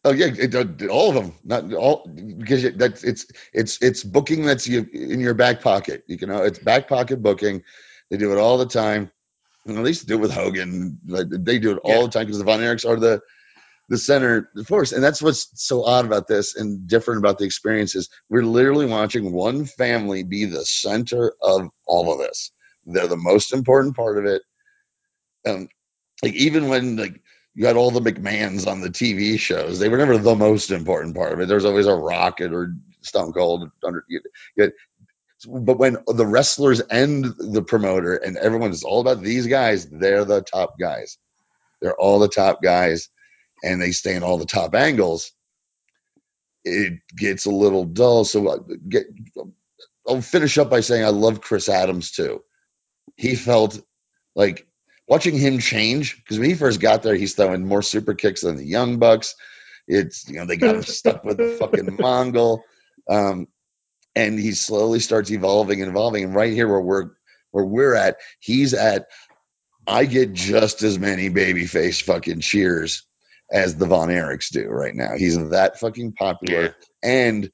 Oh yeah, it, uh, all of them. Not all because it, that's it's it's it's booking that's you in your back pocket. You know, it's back pocket booking. They do it all the time. And at least do it with Hogan. Like, they do it all yeah. the time because the Von Erichs are the the center force, and that's what's so odd about this and different about the experiences. We're literally watching one family be the center of all of this. They're the most important part of it. Um, like even when like. You had all the McMahons on the T V shows. They were never the most important part of it. There's always a Rocket or Stone Cold. Under, you, you, but when the wrestlers and the promoter and everyone is all about these guys, they're the top guys. They're all the top guys, and they stay in all the top angles. It gets a little dull. So get, I'll finish up by saying I love Chris Adams too. He felt like – watching him change, because when he first got there, he's throwing more super kicks than the Young Bucks. It's, you know, they got him stuck with the fucking Mongol. Um, and he slowly starts evolving and evolving. And right here where we're where we're at, he's at, I get just as many babyface fucking cheers as the Von Erichs do right now. He's that fucking popular. Yeah. And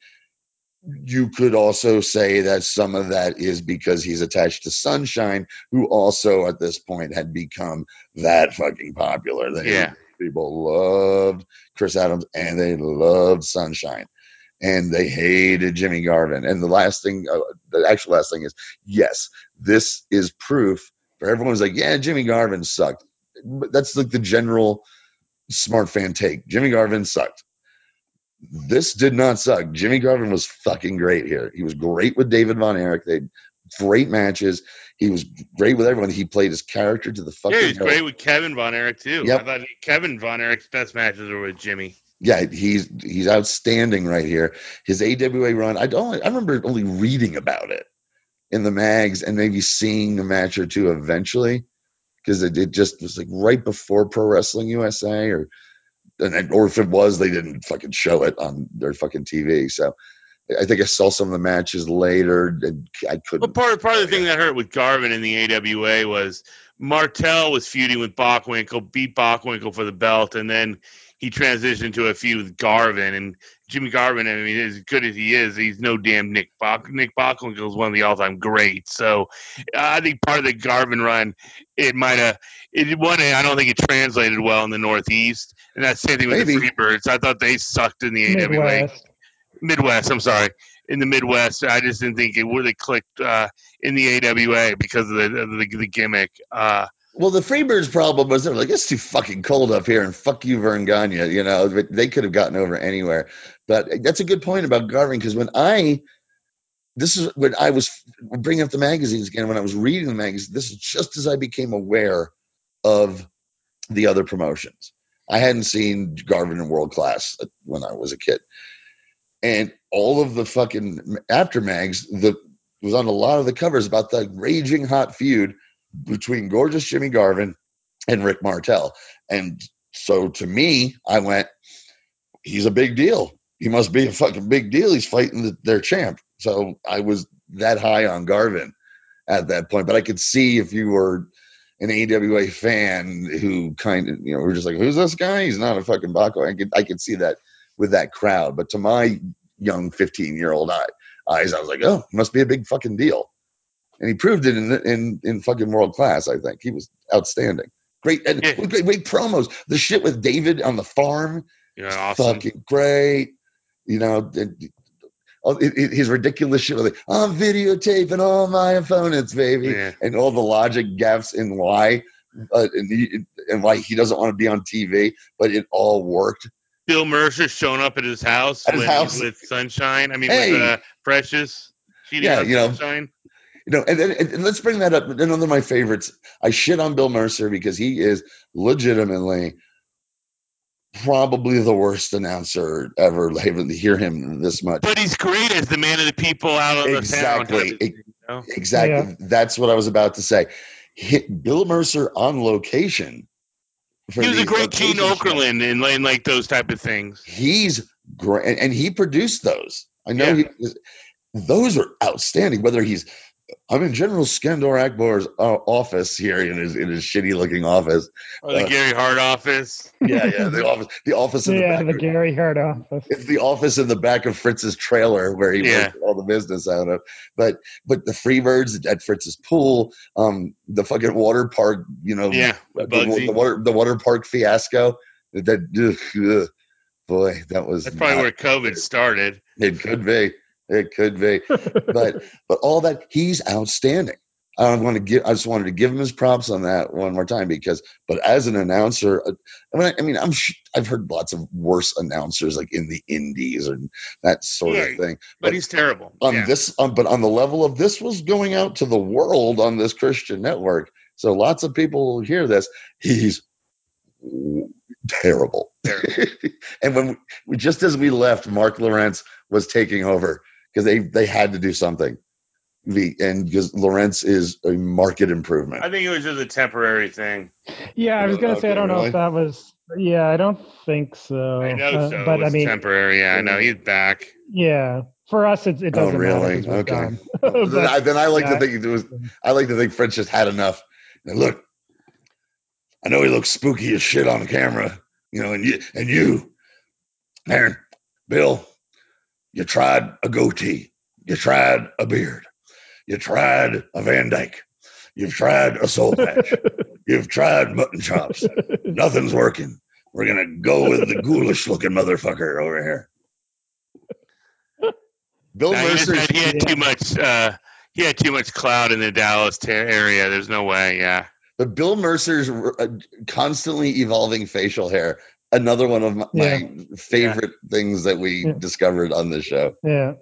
you could also say that some of that is because he's attached to Sunshine, who also at this point had become that fucking popular. They, yeah. People loved Chris Adams and they loved Sunshine and they hated Jimmy Garvin. And the last thing, uh, the actual last thing is, yes, this is proof for everyone's like, yeah, Jimmy Garvin sucked. But that's like the general smart fan take. Jimmy Garvin sucked. This did not suck. Jimmy Garvin was fucking great here. He was great with David Von Erich. They had great matches. He was great with everyone. He played his character to the fucking. Yeah, he was great with Kevin Von Erich too. Yep. I thought Kevin Von Erich's best matches were with Jimmy. Yeah, he's he's outstanding right here. His A W A run, I don't. I remember only reading about it in the mags and maybe seeing a match or two eventually because it, it just was like right before Pro Wrestling U S A or. And, or if it was, they didn't fucking show it on their fucking T V. So I think I saw some of the matches later, and I couldn't. Well, part part of the thing that hurt with Garvin in the A W A was Martel was feuding with Bockwinkel, beat Bockwinkel for the belt, and then he transitioned to a feud with Garvin. And Jimmy Garvin, I mean, as good as he is, he's no damn Nick Bock. Nick Bockwinkel is one of the all-time greats. So uh, I think part of the Garvin run, it might have – one, I don't think it translated well in the Northeast. And that's the same thing with Maybe. the Freebirds. I thought they sucked in the Midwest. A W A. Midwest, I'm sorry. In the Midwest, I just didn't think it really clicked uh, in the A W A because of the, of the, the gimmick. Uh, well, the Freebirds' problem was they were like, it's too fucking cold up here, and fuck you, Vern Gagne. You know, they could have gotten over anywhere. But that's a good point about Garvin because when I – this is when I was bringing up the magazines again. When I was reading the magazines, this is just as I became aware of the other promotions. I hadn't seen Garvin in World Class when I was a kid. And all of the fucking aftermags that was on a lot of the covers about the raging hot feud between gorgeous Jimmy Garvin and Rick Martel. And so to me, I went, he's a big deal. He must be a fucking big deal. He's fighting the, their champ. So I was that high on Garvin at that point. But I could see if you were an A W A fan who kind of, you know, we're just like, who's this guy? He's not a fucking Bocco. I could, I could see that with that crowd. But to my young fifteen-year-old eye, eyes, I was like, oh, must be a big fucking deal. And he proved it in in, in fucking World Class, I think. He was outstanding. Great, and yeah. great, great promos. The shit with David on the farm. Yeah, awesome. Fucking great. You know, and, It, it, his ridiculous shit was like, I'm videotaping all my opponents, baby. Yeah. And all the logic gaps in why uh, and, he, and why he doesn't want to be on T V, but it all worked. Bill Mercer showing up at his house, at his with, house. with Sunshine. I mean, hey. with uh, Precious. Yeah, you know, Sunshine. You know, and, and, and let's bring that up. Another of my favorites. I shit on Bill Mercer because he is legitimately probably the worst announcer ever. I haven't hear him this much, but he's great as the man of the people out on exactly. the town. It, you know? Exactly, yeah. That's what I was about to say. Hit Bill Mercer on location. He was a great Gene Okerlund in like those type of things. He's great, and, and he produced those. I know yeah. he, those are outstanding. Whether he's, I'm in General Skandor Akbar's uh, office here in his in his shitty looking office, or the uh, Gary Hart office. Yeah, yeah, the office, the office. In yeah, the, back the of, Gary Hart office. It's the office in the back of Fritz's trailer where he yeah. worked all the business out of. But but the Freebirds at Fritz's pool, um, the fucking water park, you know, yeah, the, the water the water park fiasco. That ugh, ugh, boy, that was that's probably where COVID it. started. It could be. It could be, but but all that, he's outstanding. I want to give. I just wanted to give him his props on that one more time because. But as an announcer, I mean, I mean, I'm I've heard lots of worse announcers like in the indies and that sort yeah, of thing. But, but he's terrible on yeah. this. Um, but on the level of this was going out to the world on this Christian network, so lots of people hear this. He's terrible. terrible. And when we, we just as we left, Mark Lawrence was taking over. Because they, they had to do something, the and because Lawrence is a market improvement. I think it was just a temporary thing. Yeah, I was gonna okay, say I don't really? know if that was. Yeah, I don't think so. I know, uh, so. but it was I mean, temporary. Yeah, I know he's back. Yeah, for us, it it doesn't oh, really? matter. Okay. but, then, I, then I like yeah. to think it was. I like to think French just had enough. And look, I know he looks spooky as shit on camera, you know, and you and you, Aaron, Bill. You tried a goatee. You tried a beard. You tried a Van Dyke. You've tried a soul patch. You've tried mutton chops. Nothing's working. We're going to go with the ghoulish-looking motherfucker over here. Bill no, Mercer. He, he had too much. Uh, he had too much cloud in the Dallas area. There's no way. Yeah. But Bill Mercer's uh, constantly evolving facial hair. Another one of my yeah. favorite yeah. things that we yeah. discovered on this show. Yeah,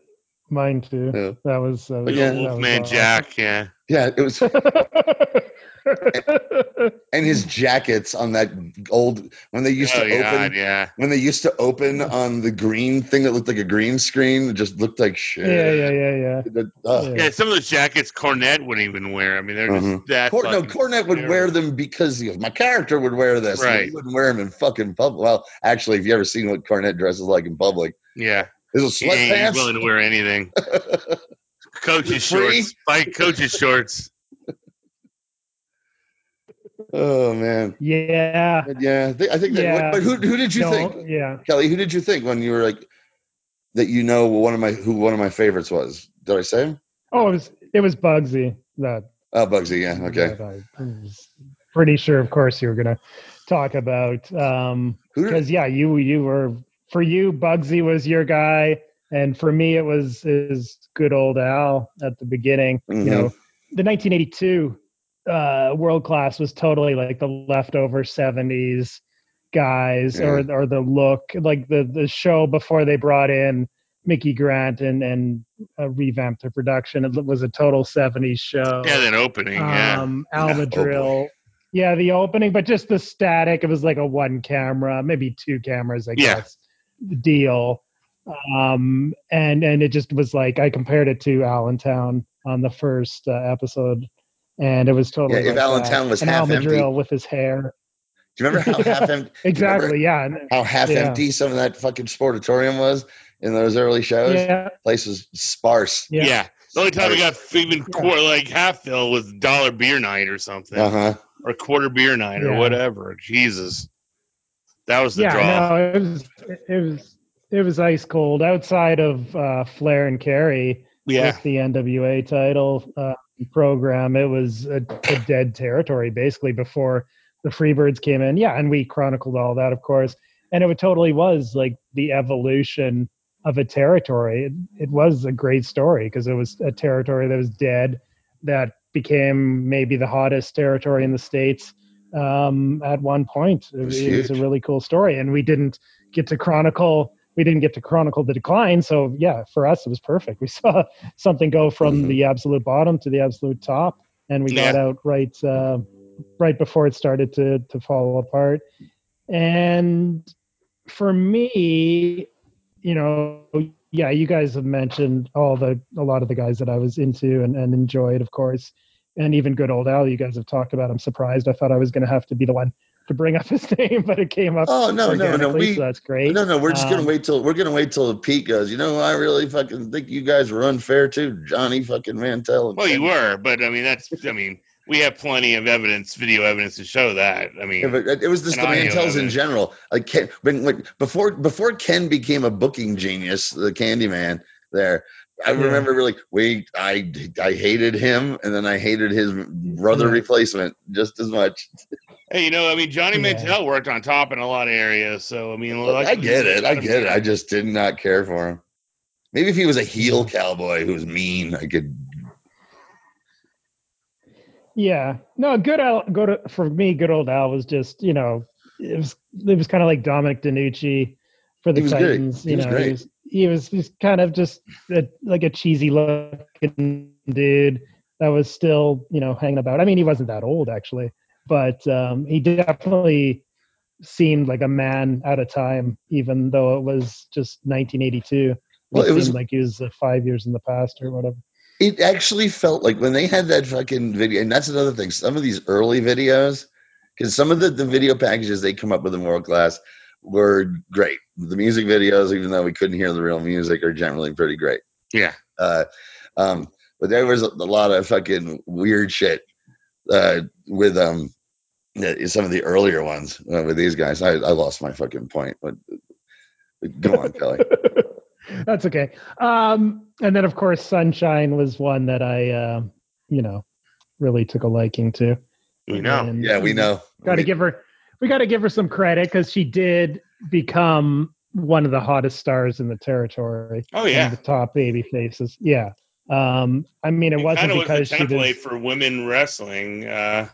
mine too. Yeah. That was uh, yeah, Wolfman Jack. Awesome. Yeah, yeah, it was. and, and his jackets on that old when they used oh, to God, open. Yeah, when they used to open on the green thing that looked like a green screen, it just looked like shit. Yeah, yeah, yeah, yeah. The, uh, yeah, some of those jackets Cornette wouldn't even wear. I mean, they're mm-hmm. just that. Cor- no, Cornette would terrible. wear them because he goes, my character would wear this. Right, and he wouldn't wear them in fucking public. Well, actually, if you ever seen what Cornette dresses like in public, yeah, is a sweatpants. He's willing to wear anything. Coach's shorts, fight coach's shorts. Oh man! Yeah, yeah. I think that. Yeah. But who who did you no, think? Yeah, Kelly. Who did you think when you were like that? You know, one of my who one of my favorites was. Did I say him? Oh, it was it was Bugsy. That. Oh, Bugsy. Yeah. Okay. I was pretty sure. Of course, you were gonna talk about um because yeah, you you were for you Bugsy was your guy, and for me it was is good old Al at the beginning. Mm-hmm. You know, the nineteen eighty-two. Uh, World Class was totally like the leftover seventies guys yeah. or or the look like the, the show before they brought in Mickey Grant and, and uh, revamped their production. It was a total seventies show. Yeah, that opening. Um, yeah. Al Madril. Yeah, the opening, but just the static. It was like a one camera, maybe two cameras, I guess, yeah. deal. Um, and, and it just was like, I compared it to Allentown on the first uh, episode. And it was totally yeah, like if Allentown was and half Al Madril empty. With his hair. Do you remember how yeah, half empty? Exactly, yeah. How half yeah. empty some of that fucking sportatorium was in those early shows. Yeah, place was sparse. Yeah, yeah. the only time we got even yeah. quarter, like half fill was dollar beer night or something, uh-huh. or quarter beer night yeah. or whatever. Jesus, that was the yeah, draw. No, it was it was it was ice cold outside of uh, Flair and Kerry yeah. with the N W A title. Uh, program it was a, a dead territory basically before the Freebirds came in yeah and we chronicled all that of course and it totally was like the evolution of a territory. It, it was a great story because it was a territory that was dead that became maybe the hottest territory in the States um at one point. It, it was a really cool story and we didn't get to chronicle we didn't get to chronicle the decline. So yeah, for us, it was perfect. We saw something go from mm-hmm. the absolute bottom to the absolute top. And we yeah. got out right, uh, right before it started to, to fall apart. And for me, you know, yeah, you guys have mentioned all the, a lot of the guys that I was into and, and enjoyed, of course, and even good old Al, you guys have talked about. I'm surprised. I thought I was going to have to be the one to bring up his name, but it came up. Oh no, no, no. We, so that's great. No, no. We're just um, gonna wait till we're gonna wait till Pete goes, you know, I really fucking think you guys were unfair too, Johnny fucking Mantell. And well, you were, but I mean, that's I mean, we have plenty of evidence, video evidence to show that. I mean, yeah, but it was just the Mantells in general. Like Ken, when, when, before before Ken became a booking genius, the Candyman there. I remember yeah. really, we, I, I hated him, and then I hated his brother yeah. replacement just as much. Hey, you know, I mean, Johnny yeah. Mantell worked on top in a lot of areas, so I mean, like, I get it, I get it. I just did not care for him. Maybe if he was a heel cowboy who was mean, I could. Yeah, no, good Al. Go to for me, good old Al was just, you know, it was it was kind of like Dominic DiNucci for the Titans. You know, he was. He was just kind of just a, like a cheesy looking dude that was still, you know, hanging about. I mean, he wasn't that old actually, but um, he definitely seemed like a man out of time, even though it was just nineteen eighty-two. Well, it, it seemed was like he was uh, five years in the past or whatever. It actually felt like when they had that fucking video, and that's another thing. Some of these early videos, because some of the, the video packages they come up with in World Class were great. The music videos, even though we couldn't hear the real music, are generally pretty great. Yeah. Uh, um, but there was a, a lot of fucking weird shit uh, with um, some of the earlier ones uh, with these guys. I, I lost my fucking point. But, but go on, Kelly. That's okay. Um, and then, of course, Sunshine was one that I, uh, you know, really took a liking to. We know. And yeah, we know. Got to give her... We got to give her some credit because she did become one of the hottest stars in the territory. Oh yeah, the top baby faces. Yeah, um, I mean it, it wasn't because was a she did for women wrestling. Uh,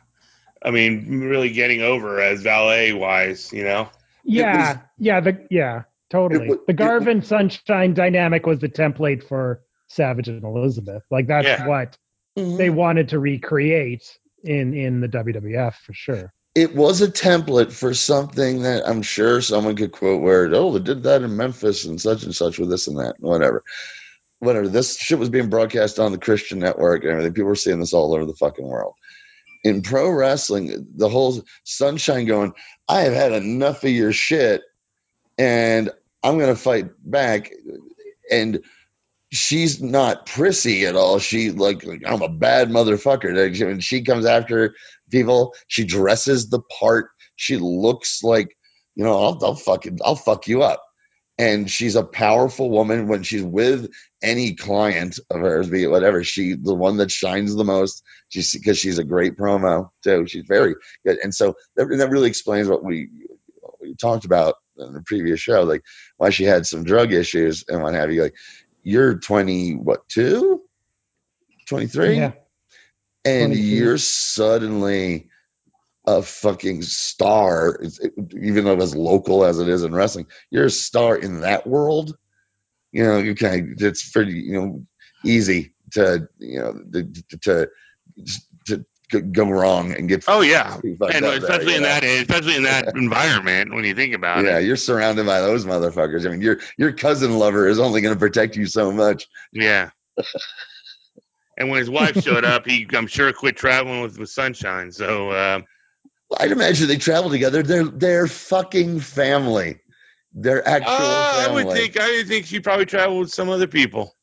I mean, really getting over as valet wise, you know. Yeah, was, yeah, the, yeah, totally. Was, the Garvin was, Sunshine dynamic was the template for Savage and Elizabeth. Like that's yeah. what mm-hmm. they wanted to recreate in in the W W F for sure. It was a template for something that I'm sure someone could quote where, oh, they did that in Memphis and such and such with this and that, whatever. Whatever. This shit was being broadcast on the Christian network and everything. People were seeing this all over the fucking world. In pro wrestling, the whole Sunshine going, I have had enough of your shit and I'm going to fight back. And she's not prissy at all. She like, like I'm a bad motherfucker. And she comes after people. She dresses the part. She looks like, you know, I'll, I'll fucking, I'll fuck you up. And she's a powerful woman when she's with any client of hers, be it whatever. She, the one that shines the most, she's because she's a great promo too. She's very good. And so that, that really explains what we, what we talked about in the previous show, like why she had some drug issues and what have you. Like you're twenty, what, two, twenty-three? Yeah. And you're suddenly a fucking star, even though as local as it is in wrestling. You're a star in that world. You know, you kind of, it's pretty, you know, easy to, you know, to to, to go wrong and get. Oh yeah, and especially there, in know? that, especially in that environment when you think about yeah, it. Yeah, you're surrounded by those motherfuckers. I mean, your your cousin lover is only going to protect you so much. Yeah. And when his wife showed up, he, I'm sure, quit traveling with, with Sunshine. So uh, I'd imagine they travel together. They're they're fucking family. They're actual uh, family. I would think. I would think she probably traveled with some other people.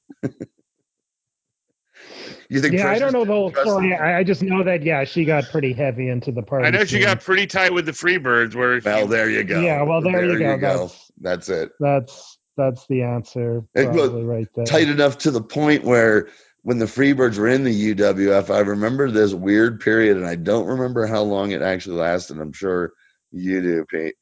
You think? Yeah, I don't know the whole story. I just know that. Yeah, she got pretty heavy into the party. I know she too. got pretty tight with the Freebirds. Where well, she, there you go. Yeah, well, there, there you go. You go. That's, that's it. That's that's the answer. Probably it, well, right there. Tight enough to the point where. When the Freebirds were in the U W F, I remember this weird period, and I don't remember how long it actually lasted. I'm sure you do, Pete,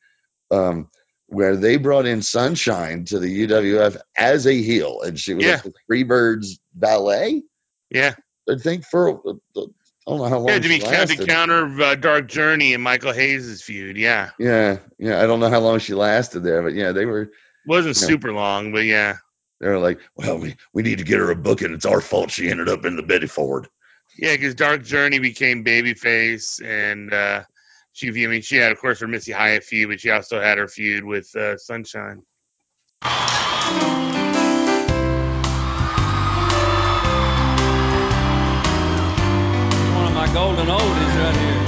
um, where they brought in Sunshine to the U W F as a heel, and she was yeah. like the Freebirds ballet. Yeah, I think for I don't know how long. Yeah, to be to counter uh, Dark Journey and Michael Hayes' feud. Yeah, yeah, yeah. I don't know how long she lasted there, but yeah, they were wasn't super know. long, but yeah. They're like, well, we, we need to get her a book, and it's our fault she ended up in the Betty Ford. Yeah, because Dark Journey became babyface, and uh, she, I mean, she had, of course, her Missy Hyatt feud, but she also had her feud with uh, Sunshine. One of my golden oldies right here.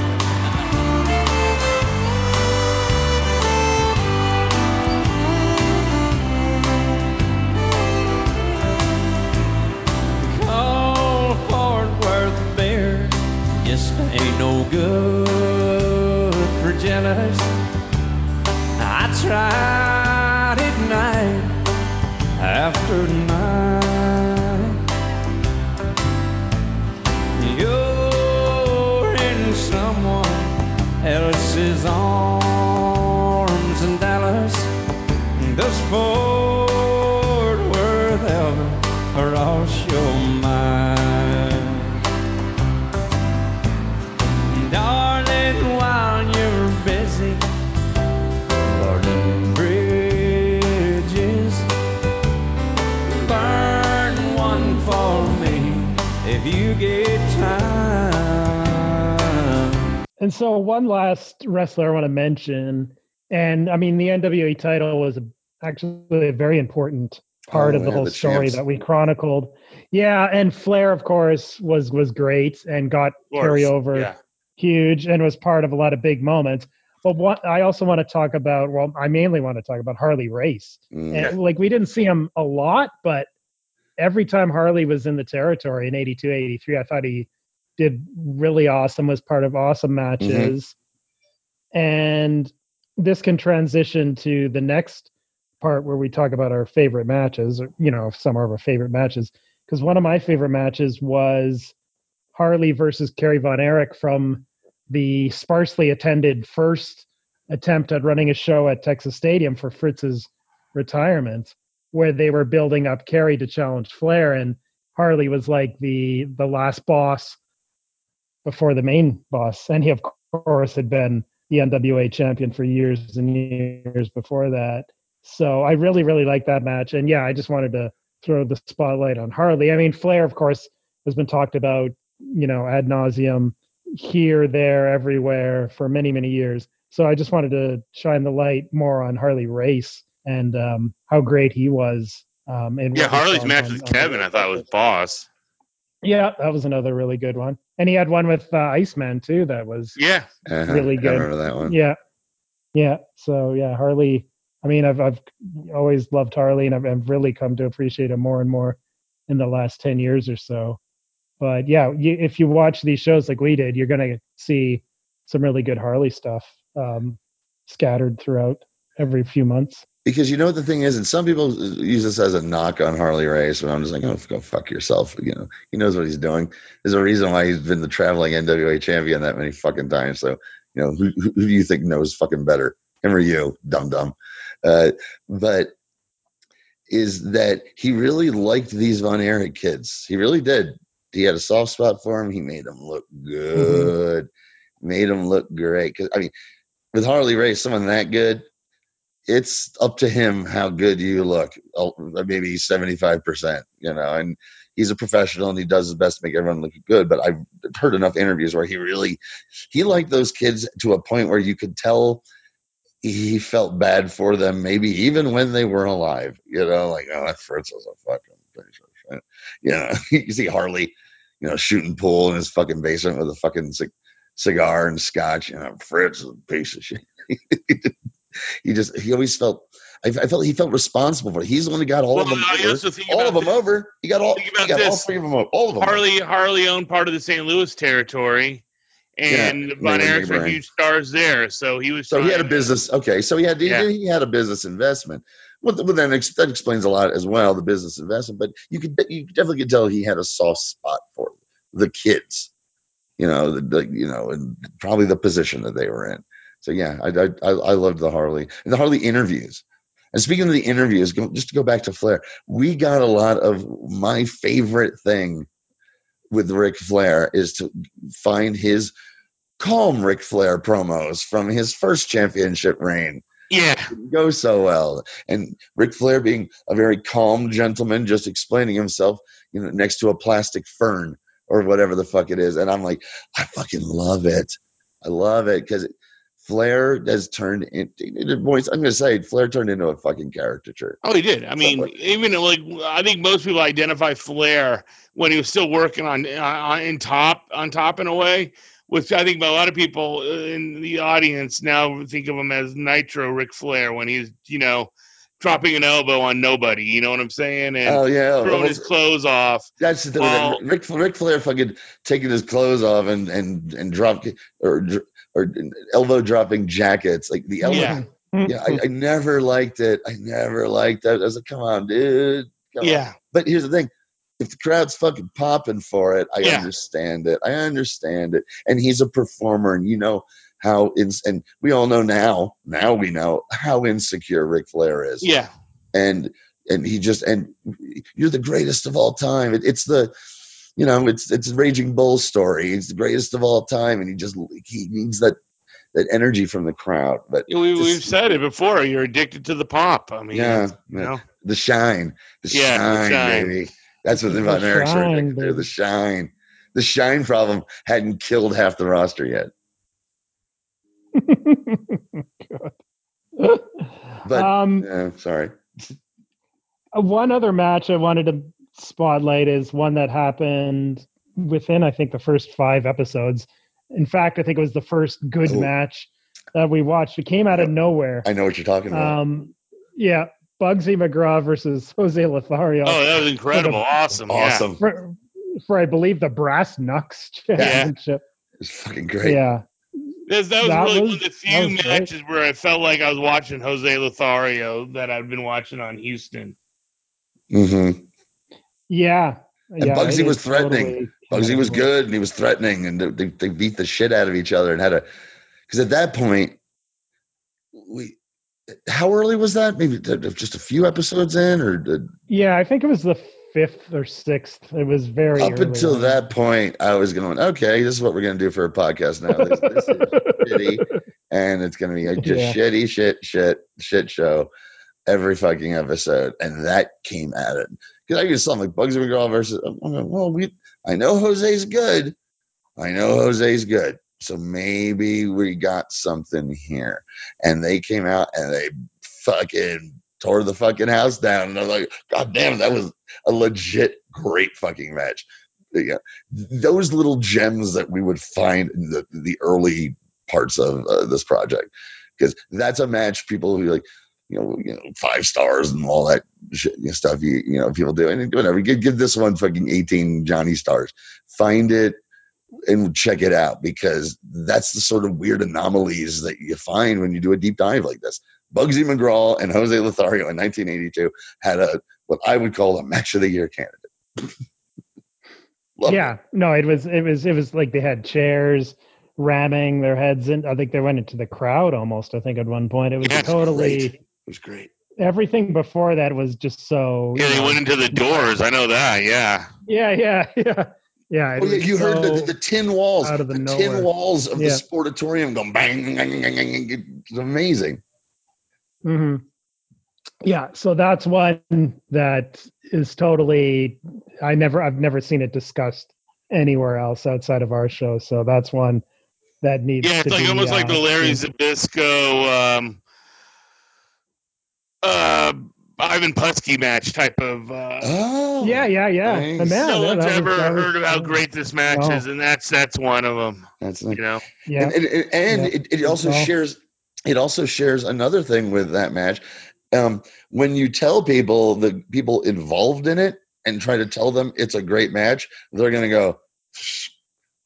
sinners. I tried it night after night. You're in someone else's arms in Dallas. Does Fort Worth ever cross your mind? Darling, while you're busy burning bridges, burn one for me if you get time. And so one last wrestler I want to mention, and I mean the N W A title was a actually a very important part oh, of the yeah, whole the story champs. That we chronicled. Yeah, and Flair, of course, was was great and got carryover yeah. huge and was part of a lot of big moments. But what I also want to talk about, well, I mainly want to talk about Harley Race. Mm. And like we didn't see him a lot, but every time Harley was in the territory in eighty-two, eighty-three, I thought he did really awesome, was part of awesome matches. Mm-hmm. And this can transition to the next part where we talk about our favorite matches, or, you know, some of our favorite matches, because one of my favorite matches was Harley versus Kerry Von Erich from the sparsely attended first attempt at running a show at Texas Stadium for Fritz's retirement, where they were building up Kerry to challenge Flair, and Harley was like the the last boss before the main boss, and he of course had been the N W A champion for years and years before that. So I really, really like that match. And yeah, I just wanted to throw the spotlight on Harley. I mean, Flair, of course, has been talked about, you know, ad nauseum here, there, everywhere for many, many years. So I just wanted to shine the light more on Harley Race and um, how great he was. Um, in yeah, Harley's match on, with on Kevin, I thought was boss. Yeah, that was another really good one. And he had one with uh, Iceman, too, that was yeah uh-huh. really good. I remember that one. Yeah. Yeah. So yeah, Harley... I mean, I've I've always loved Harley, and I've, I've really come to appreciate him more and more in the last ten years or so. But yeah, you, if you watch these shows like we did, you're going to see some really good Harley stuff um, scattered throughout every few months. Because you know what the thing is, and some people use this as a knock on Harley Race, but I'm just like, oh, go fuck yourself. You know, he knows what he's doing. There's a reason why he's been the traveling N W A champion that many fucking times. So you know, who who do you think knows fucking better? Him or you, dumb dumb. Uh, but is that he really liked these Von Erich kids. He really did. He had a soft spot for him. He made them look good, mm-hmm. made them look great. Cause I mean, with Harley Race, someone that good, it's up to him how good you look. Oh, maybe seventy-five percent, you know, and he's a professional and he does his best to make everyone look good. But I've heard enough interviews where he really, he liked those kids to a point where you could tell he felt bad for them, maybe even when they were alive, you know, like, oh, that Fritz was a fucking piece of shit. You know, you see Harley, you know, shooting pool in his fucking basement with a fucking c- cigar and scotch, you know, Fritz was a piece of shit. he just, he always felt, I, I felt he felt responsible for it. He's the one who got all well, of them over. The all of them this. over. He got all, he got all three of them over. All of them Harley, over. Harley owned part of the Saint Louis territory. And yeah, Von Erichs were huge stars there, so he was. So he had a business. Okay, so he had he, yeah. he had a business investment. Well, then that explains a lot as well, the business investment. But you could you definitely could tell he had a soft spot for the kids, you know, the, the you know, and probably the position that they were in. So yeah, I I, I loved the Harley and the Harley interviews. And speaking of the interviews, just to go back to Flair, we got a lot of my favorite thing with Ric Flair is to find his calm Ric Flair promos from his first championship reign. Yeah. It didn't go so well. And Ric Flair being a very calm gentleman, just explaining himself, you know, next to a plastic fern or whatever the fuck it is. And I'm like, I fucking love it. I love it. Cause Flair has turned into boys. I'm going to say Flair turned into a fucking caricature. Oh, he did. I mean, like, even like, I think most people identify Flair when he was still working on, on in top on top in a way, which I think a lot of people in the audience now think of him as Nitro Ric Flair when he's, you know, dropping an elbow on nobody, you know what I'm saying? And oh, yeah. throwing well, his clothes off. That's the thing. While, Ric, Ric Flair fucking taking his clothes off and, and, and drop or or elbow dropping jackets, like the elbow. Yeah, yeah I, I never liked it. I never liked that. I was like, come on, dude. Come yeah. On. But here's the thing. If the crowd's fucking popping for it, I yeah. understand it. I understand it. And he's a performer, and you know how, ins- and we all know now, now we know how insecure Ric Flair is. Yeah. And, and he just, and you're the greatest of all time. It, it's the, you know, it's, it's Raging Bull story. He's the greatest of all time. And he just, he needs that, that energy from the crowd. But we, just, we've said it before. You're addicted to the pop. I mean, yeah, you know? the shine, the yeah, shine, the shine. Baby. That's what the Von Erichs are addicted to. The shine. The shine problem hadn't killed half the roster yet. God. But um, uh, sorry. One other match I wanted to spotlight is one that happened within, I think, the first five episodes. In fact, I think it was the first good oh. match that we watched. It came out yep. of nowhere. I know what you're talking about. Um, yeah. Bugsy McGraw versus Jose Lothario. Oh, that was incredible. The, awesome. Awesome. For, for, I believe, the Brass Knucks Championship. Yeah. It was fucking great. Yeah. That, that was that really was, one of the few matches great. where I felt like I was watching Jose Lothario that I've been watching on Houston. Mm-hmm. Yeah. And yeah, Bugsy was threatening. Totally Bugsy was good, and he was threatening, and they, they beat the shit out of each other and had a – because at that point, we – how early was that? Maybe just a few episodes in, or did... yeah, I think it was the fifth or sixth. It was very up early until on. That point. I was going, okay, this is what we're going to do for a podcast now. This, this is shitty, and it's going to be like just yeah. shitty, shit, shit, shit show every fucking episode. And that came at it because I just saw like Bugsy McGraw versus. I'm going, well, we. I know Jose's good. I know Jose's good. So maybe we got something here. And they came out and they fucking tore the fucking house down. And I was like, God damn, that was a legit great fucking match. Yeah. Those little gems that we would find in the, the early parts of uh, this project, because that's a match people who like, you know, you know, five stars and all that shit, you know, stuff, you, you know, people do. And whatever, give, give this one fucking eighteen Johnny stars. Find it. And check it out, because that's the sort of weird anomalies that you find when you do a deep dive like this. Bugsy McGraw and Jose Lothario in nineteen eighty-two had a what I would call a match of the year candidate. yeah, it. no, it was it was it was like they had chairs ramming their heads in. I think they went into the crowd almost. I think at one point it was yeah, totally. Great. It was great. Everything before that was just so. Yeah, they know, went into the doors. I know that. Yeah. Yeah. Yeah. Yeah. Yeah, oh, yeah, you so heard the, the, the tin walls, out of the, the tin walls of yeah. the Sportatorium going bang, bang, bang, bang, bang. It's amazing. Mm-hmm. Yeah, so that's one that is totally. I never, I've never seen it discussed anywhere else outside of our show. So that's one that needs. Yeah, it's to like be, almost uh, like the Larry Zbyszko, um, uh, Ivan Putski match type of. Uh, oh, yeah, yeah, yeah. The man, no one's yeah, ever was, heard was, of how great this match no. is, and that's that's one of them. That's you know, yeah, and, and, and yeah. It, it also yeah. shares. It also shares another thing with that match. Um, when you tell people the people involved in it and try to tell them it's a great match, they're gonna go,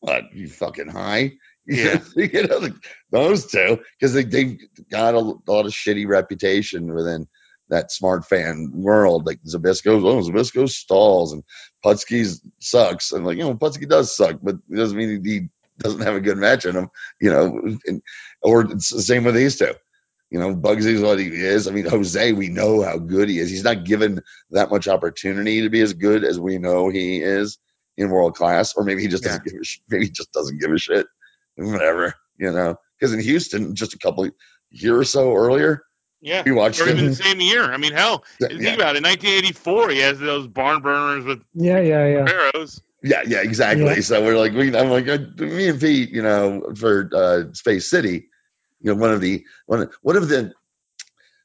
"What you fucking high?" Yeah, you know those two because they they got a, a lot of shitty reputation within. That smart fan world, like Zbyszko's, oh, Zbyszko stalls and Putski's sucks. And like, you know, Putski does suck, but it doesn't mean he doesn't have a good match in him, you know, and, or it's the same with these two, you know, Bugsy's what he is. I mean, Jose, we know how good he is. He's not given that much opportunity to be as good as we know he is in world class, or maybe he just doesn't yeah. give a sh- maybe he just doesn't give a shit, whatever, you know, because in Houston, just a couple of year or so earlier, yeah, we watched or even the same year. I mean, hell, yeah. think about it. nineteen eighty-four, he has those barn burners with yeah, yeah, yeah, arrows. Yeah, yeah, exactly. Yeah. So we're like, we, I'm like, me and Pete, you know, for uh, Space City, you know, one of the one, one of the.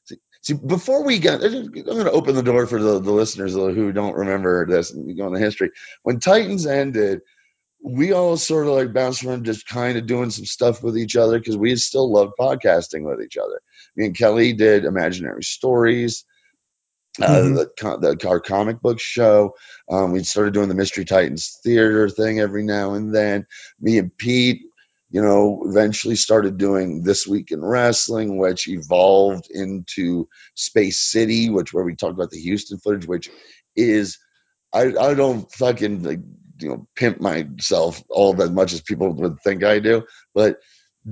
See, see, before we got, I'm going to open the door for the, the listeners who don't remember this and go in the history. When Titans ended, we all sort of like bounced around, just kind of doing some stuff with each other because we still loved podcasting with each other. Me and Kelly did Imaginary Stories, uh, mm-hmm. the, the our comic book show. Um, we started doing the Mystery Titans Theater thing every now and then. Me and Pete you know, eventually started doing This Week in Wrestling, which evolved into Space City, which where we talked about the Houston footage, which is, I, I don't fucking, like, you know, pimp myself all that much as people would think I do, but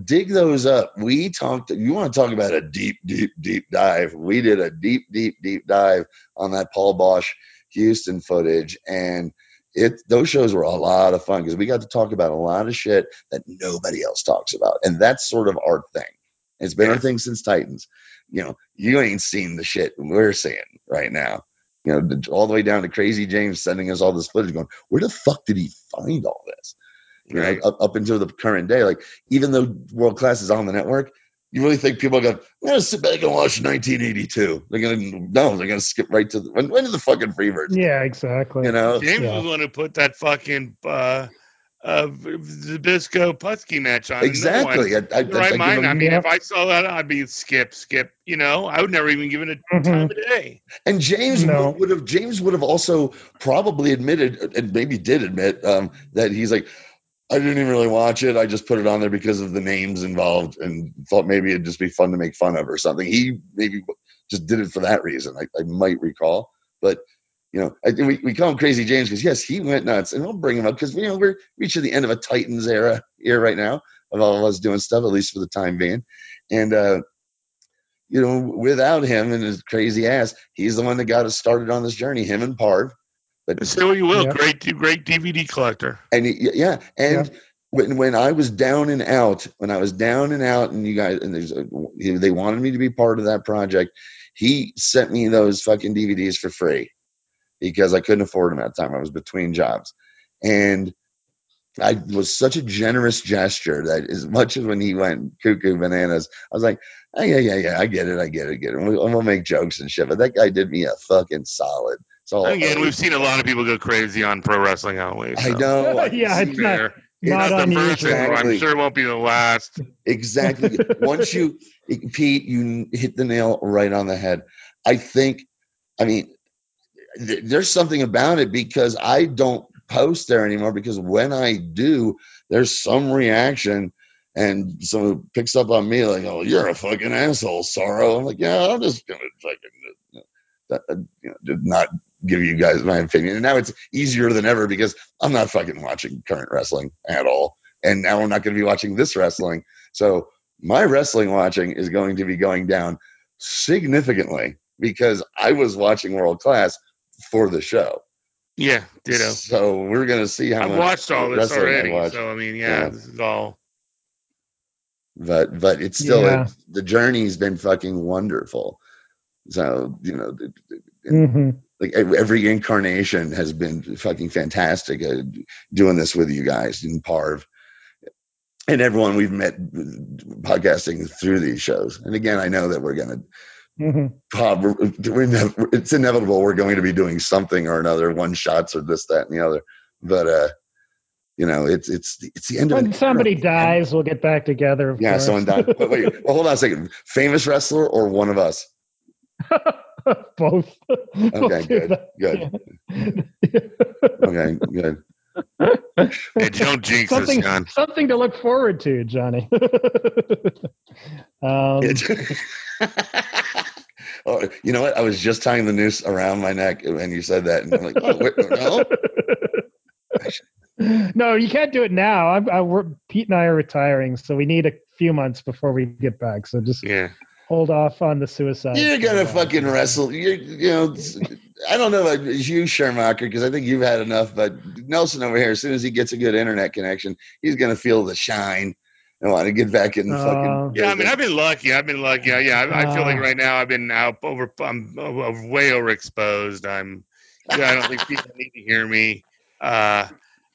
dig those up. We talked, you want to talk about a deep, deep, deep dive. We did a deep, deep, deep dive on that Paul Bosch Houston footage, and It, those shows were a lot of fun because we got to talk about a lot of shit that nobody else talks about. And that's sort of our thing. It's been our thing since Titans. You know, you ain't seen the shit we're seeing right now. You know, all the way down to Crazy James sending us all this footage going, where the fuck did he find all this? You know, up, up until the current day. Like, even though World Class is on the network, you really think people are going, I'm going to sit back and watch nineteen eighty-two. They're going to, no, they're going to skip right to the, when, when did the fucking Freebirds? Yeah, exactly. You know? James yeah. was going to put that fucking uh, uh, Zbyszko Putski match on. Exactly. No I, I, right I, mind. I mean, yeah. if I saw that, I'd be skip, skip. You know, I would never even give it a mm-hmm. time of day. And James no. would have, James would have also probably admitted, and maybe did admit, um, that he's like, I didn't even really watch it. I just put it on there because of the names involved and thought maybe it'd just be fun to make fun of or something. He maybe just did it for that reason. I, I might recall, but you know, I, we, we call him Crazy James because yes, he went nuts, and we'll bring him up because you know, we're reaching the end of a Titans era here right now of all of us doing stuff, at least for the time being. And, uh, you know, without him and his crazy ass, he's the one that got us started on this journey, him and Parv. But so you will. Yeah. Great, great D V D collector. And he, yeah. And yeah. when, when I was down and out, when I was down and out and you guys, and there's a, they wanted me to be part of that project. He sent me those fucking D V Ds for free because I couldn't afford them at the time. I was between jobs. And I was such a generous gesture that as much as when he went cuckoo bananas, I was like, oh, yeah, yeah, yeah. I get it. I get it. I get it. And we'll, we'll make jokes and shit. But that guy did me a fucking solid. So, again, uh, we've seen a lot of people go crazy on Pro Wrestling Halloween. So. I know. yeah, it's not, not, not the first exactly. I'm sure it won't be the last. Exactly. Once you, Pete, you hit the nail right on the head. I think, I mean, th- there's something about it because I don't post there anymore because when I do, there's some reaction and someone picks up on me like, oh, you're a fucking asshole, Sorrow. I'm like, yeah, I'm just going to fucking uh, uh, you know, did not give you guys my opinion. And now it's easier than ever because I'm not fucking watching current wrestling at all. And now I'm not going to be watching this wrestling. So my wrestling watching is going to be going down significantly because I was watching World Class for the show. Yeah. Ditto. So we're going to see how I've much watched all this already. I so, I mean, yeah, yeah, this is all, but, but it's still, yeah. it, the journey has been fucking wonderful. So, you know, it, it, mm-hmm. like every incarnation has been fucking fantastic uh, doing this with you guys in Parv and everyone we've met podcasting through these shows. And again, I know that we're going to, mm-hmm. uh, we're, we're nev- it's inevitable. We're going to be doing something or another, one shots or this, that, and the other. But, uh, you know, it's, it's, it's the end when of it. When somebody dies, we'll get back together. Of yeah. Course. Someone died. Wait, wait well, hold on a second. Famous wrestler or one of us? Both. Okay, we'll good, good. Yeah. Okay, good. Hey, don't jinx something, us, John. Something to look forward to, Johnny. um. Oh, you know what? I was just tying the noose around my neck, and you said that, and I'm like, oh, wait, no. No, you can't do it now. I'm, I, we're, Pete and I are retiring, so we need a few months before we get back. So just yeah. hold off on the suicide. You're going to fucking wrestle. You're, you know, I don't know about you, Schumacher, because I think you've had enough. But Nelson over here, as soon as he gets a good internet connection, he's going to feel the shine and want to get back in the uh, fucking. Yeah, I mean, I've been lucky. I've been lucky. Yeah, yeah I, uh, I feel like right now I've been out over. I'm over, way overexposed. I'm. You know, I don't think people need to hear me. Uh,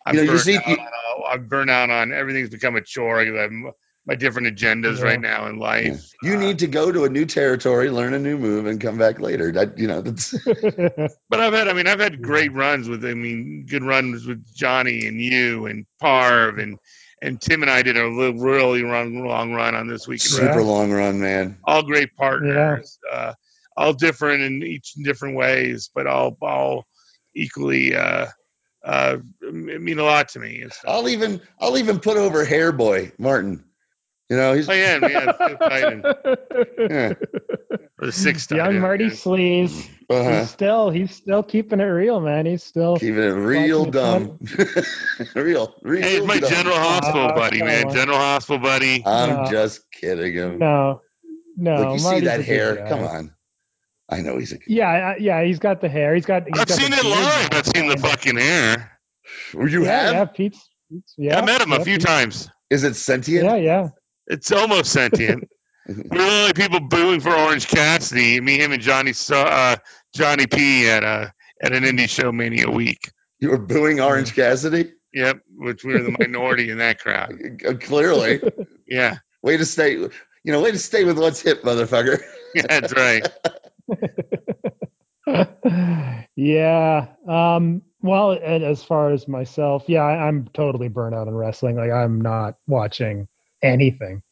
I'm you know, burnt you see, out. Uh, I'm burnt out on everything's become a chore. I'm. My different agendas yeah. right now in life. Yeah. You uh, need to go to a new territory, learn a new move, and come back later. That, you know, that's but I've had, I mean, I've had great runs with, I mean, good runs with Johnny and you and Parv and and Tim and I did a little, really long, long run on This Week. Super right? long run, man. All great partners, yeah. uh, all different in each different ways, but all all equally uh, uh, mean a lot to me. I'll even I'll even put over Hairboy Martin. You know, he's oh, yeah, yeah, yeah. For the sixth time, young Marty Sleaze. Uh-huh. He's still he's still keeping it real, man. He's still keeping it real dumb. real, real. Hey, it's my dumb. General Hospital uh, buddy, man. One. General Hospital buddy. I'm no. just kidding him. No, no. Look, you Marty's see that hair? Come on. I know he's a. Good yeah, yeah. He's got the hair. He's got. He's I've got seen it live. I've seen the fucking hair. You yeah, have? Yeah, Pete's. Pete's yeah, I met him yeah, a few Pete's. times. Is it sentient? Yeah, yeah. It's almost sentient. We're like people booing for Orange Cassidy. Me, him, and Johnny uh, Johnny P at a at an indie show Mania week. You were booing Orange Cassidy. Yep, which we were the minority in that crowd. Clearly. Yeah. Way to stay. You know, way to stay with what's hip, motherfucker. Yeah, that's right. Yeah. Um, well, and as far as myself, yeah, I, I'm totally burnt out in wrestling. Like, I'm not watching anything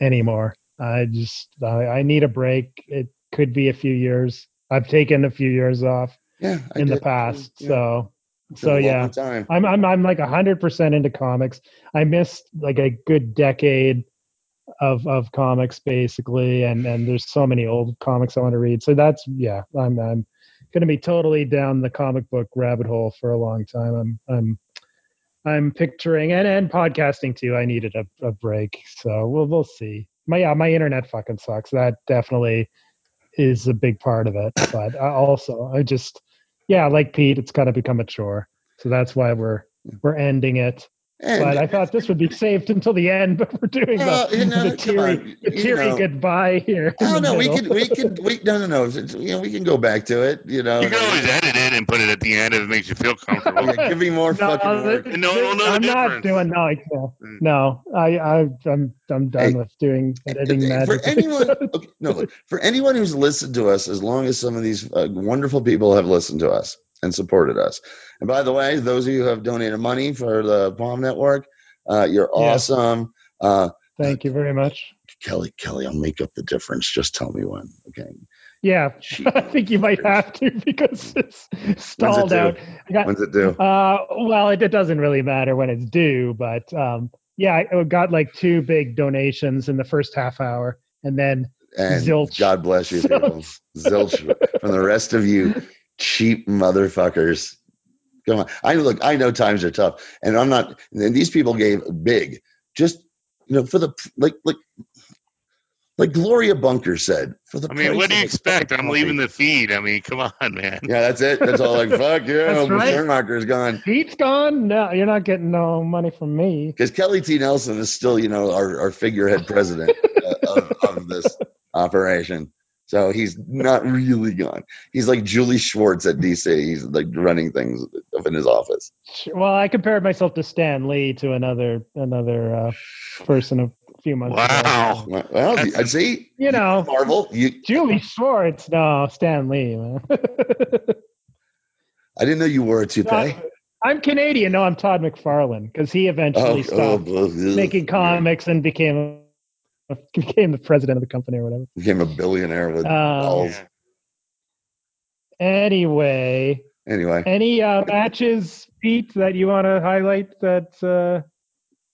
anymore. I just I, I need a break. It could be a few years. I've taken a few years off yeah, in did. the past. Yeah. So so yeah. Time. I'm I'm I'm like a hundred percent into comics. I missed like a good decade of of comics basically, and, and there's so many old comics I want to read. So that's yeah, I'm I'm gonna be totally down the comic book rabbit hole for a long time. I'm I'm I'm picturing and, and podcasting too. I needed a, a break, so we'll we'll see. My yeah, my internet fucking sucks. That definitely is a big part of it. But I also, I just yeah, like Pete, it's kind of become a chore. So that's why we're we're ending it. And but I thought this would be saved until the end, but we're doing well, the, you know, the teary, the teary you know, goodbye here. Oh no, we could, we could, we no, no, no. You know, we can go back to it. You know, you can always edit it and put it at the end if it makes you feel comfortable. Yeah, give me more no, fucking uh, work. No, no, no. I'm difference. not doing no, I can't. No, I, I, I'm, I'm done hey, with doing editing that. For anyone, okay, no, look, for anyone who's listened to us, as long as some of these uh, wonderful people have listened to us and supported us. And by the way, those of you who have donated money for the Bomb Network, uh, you're yeah. awesome. Uh, Thank you very much. Kelly, Kelly, I'll make up the difference. Just tell me when. Okay. Yeah. Jeez. I think you might have to because it's stalled it out. I got, When's it due? Uh, well, it, it doesn't really matter when it's due, but um, yeah, I got like two big donations in the first half hour and then and zilch. God bless you, people. Zilch from the rest of you. Cheap motherfuckers. Come on. I look, I know times are tough and I'm not, and these people gave big, just, you know, for the, like, like, like Gloria Bunker said, for the, I mean, what do you expect? I'm leaving the feed. I mean, come on, man. Yeah, that's it. That's all like, fuck yeah. Right. Schumacher's gone. Pete's gone. No, you're not getting no money from me. Cause Kelly T. Nelson is still, you know, our, our figurehead president of, of this operation. So he's not really gone. He's like Julie Schwartz at D C. He's like running things up in his office. Well, I compared myself to Stan Lee, to another another uh, person a few months wow. ago. Wow. Well, I see. You know, Marvel. You, Julie Schwartz. No, Stan Lee. Man. I didn't know you wore a toupee. No, I'm Canadian. No, I'm Todd McFarlane because he eventually oh, stopped oh, making comics and became became the president of the company or whatever. Became a billionaire with um, balls. Anyway. Anyway. Any uh, matches, Pete, that you want to highlight that uh,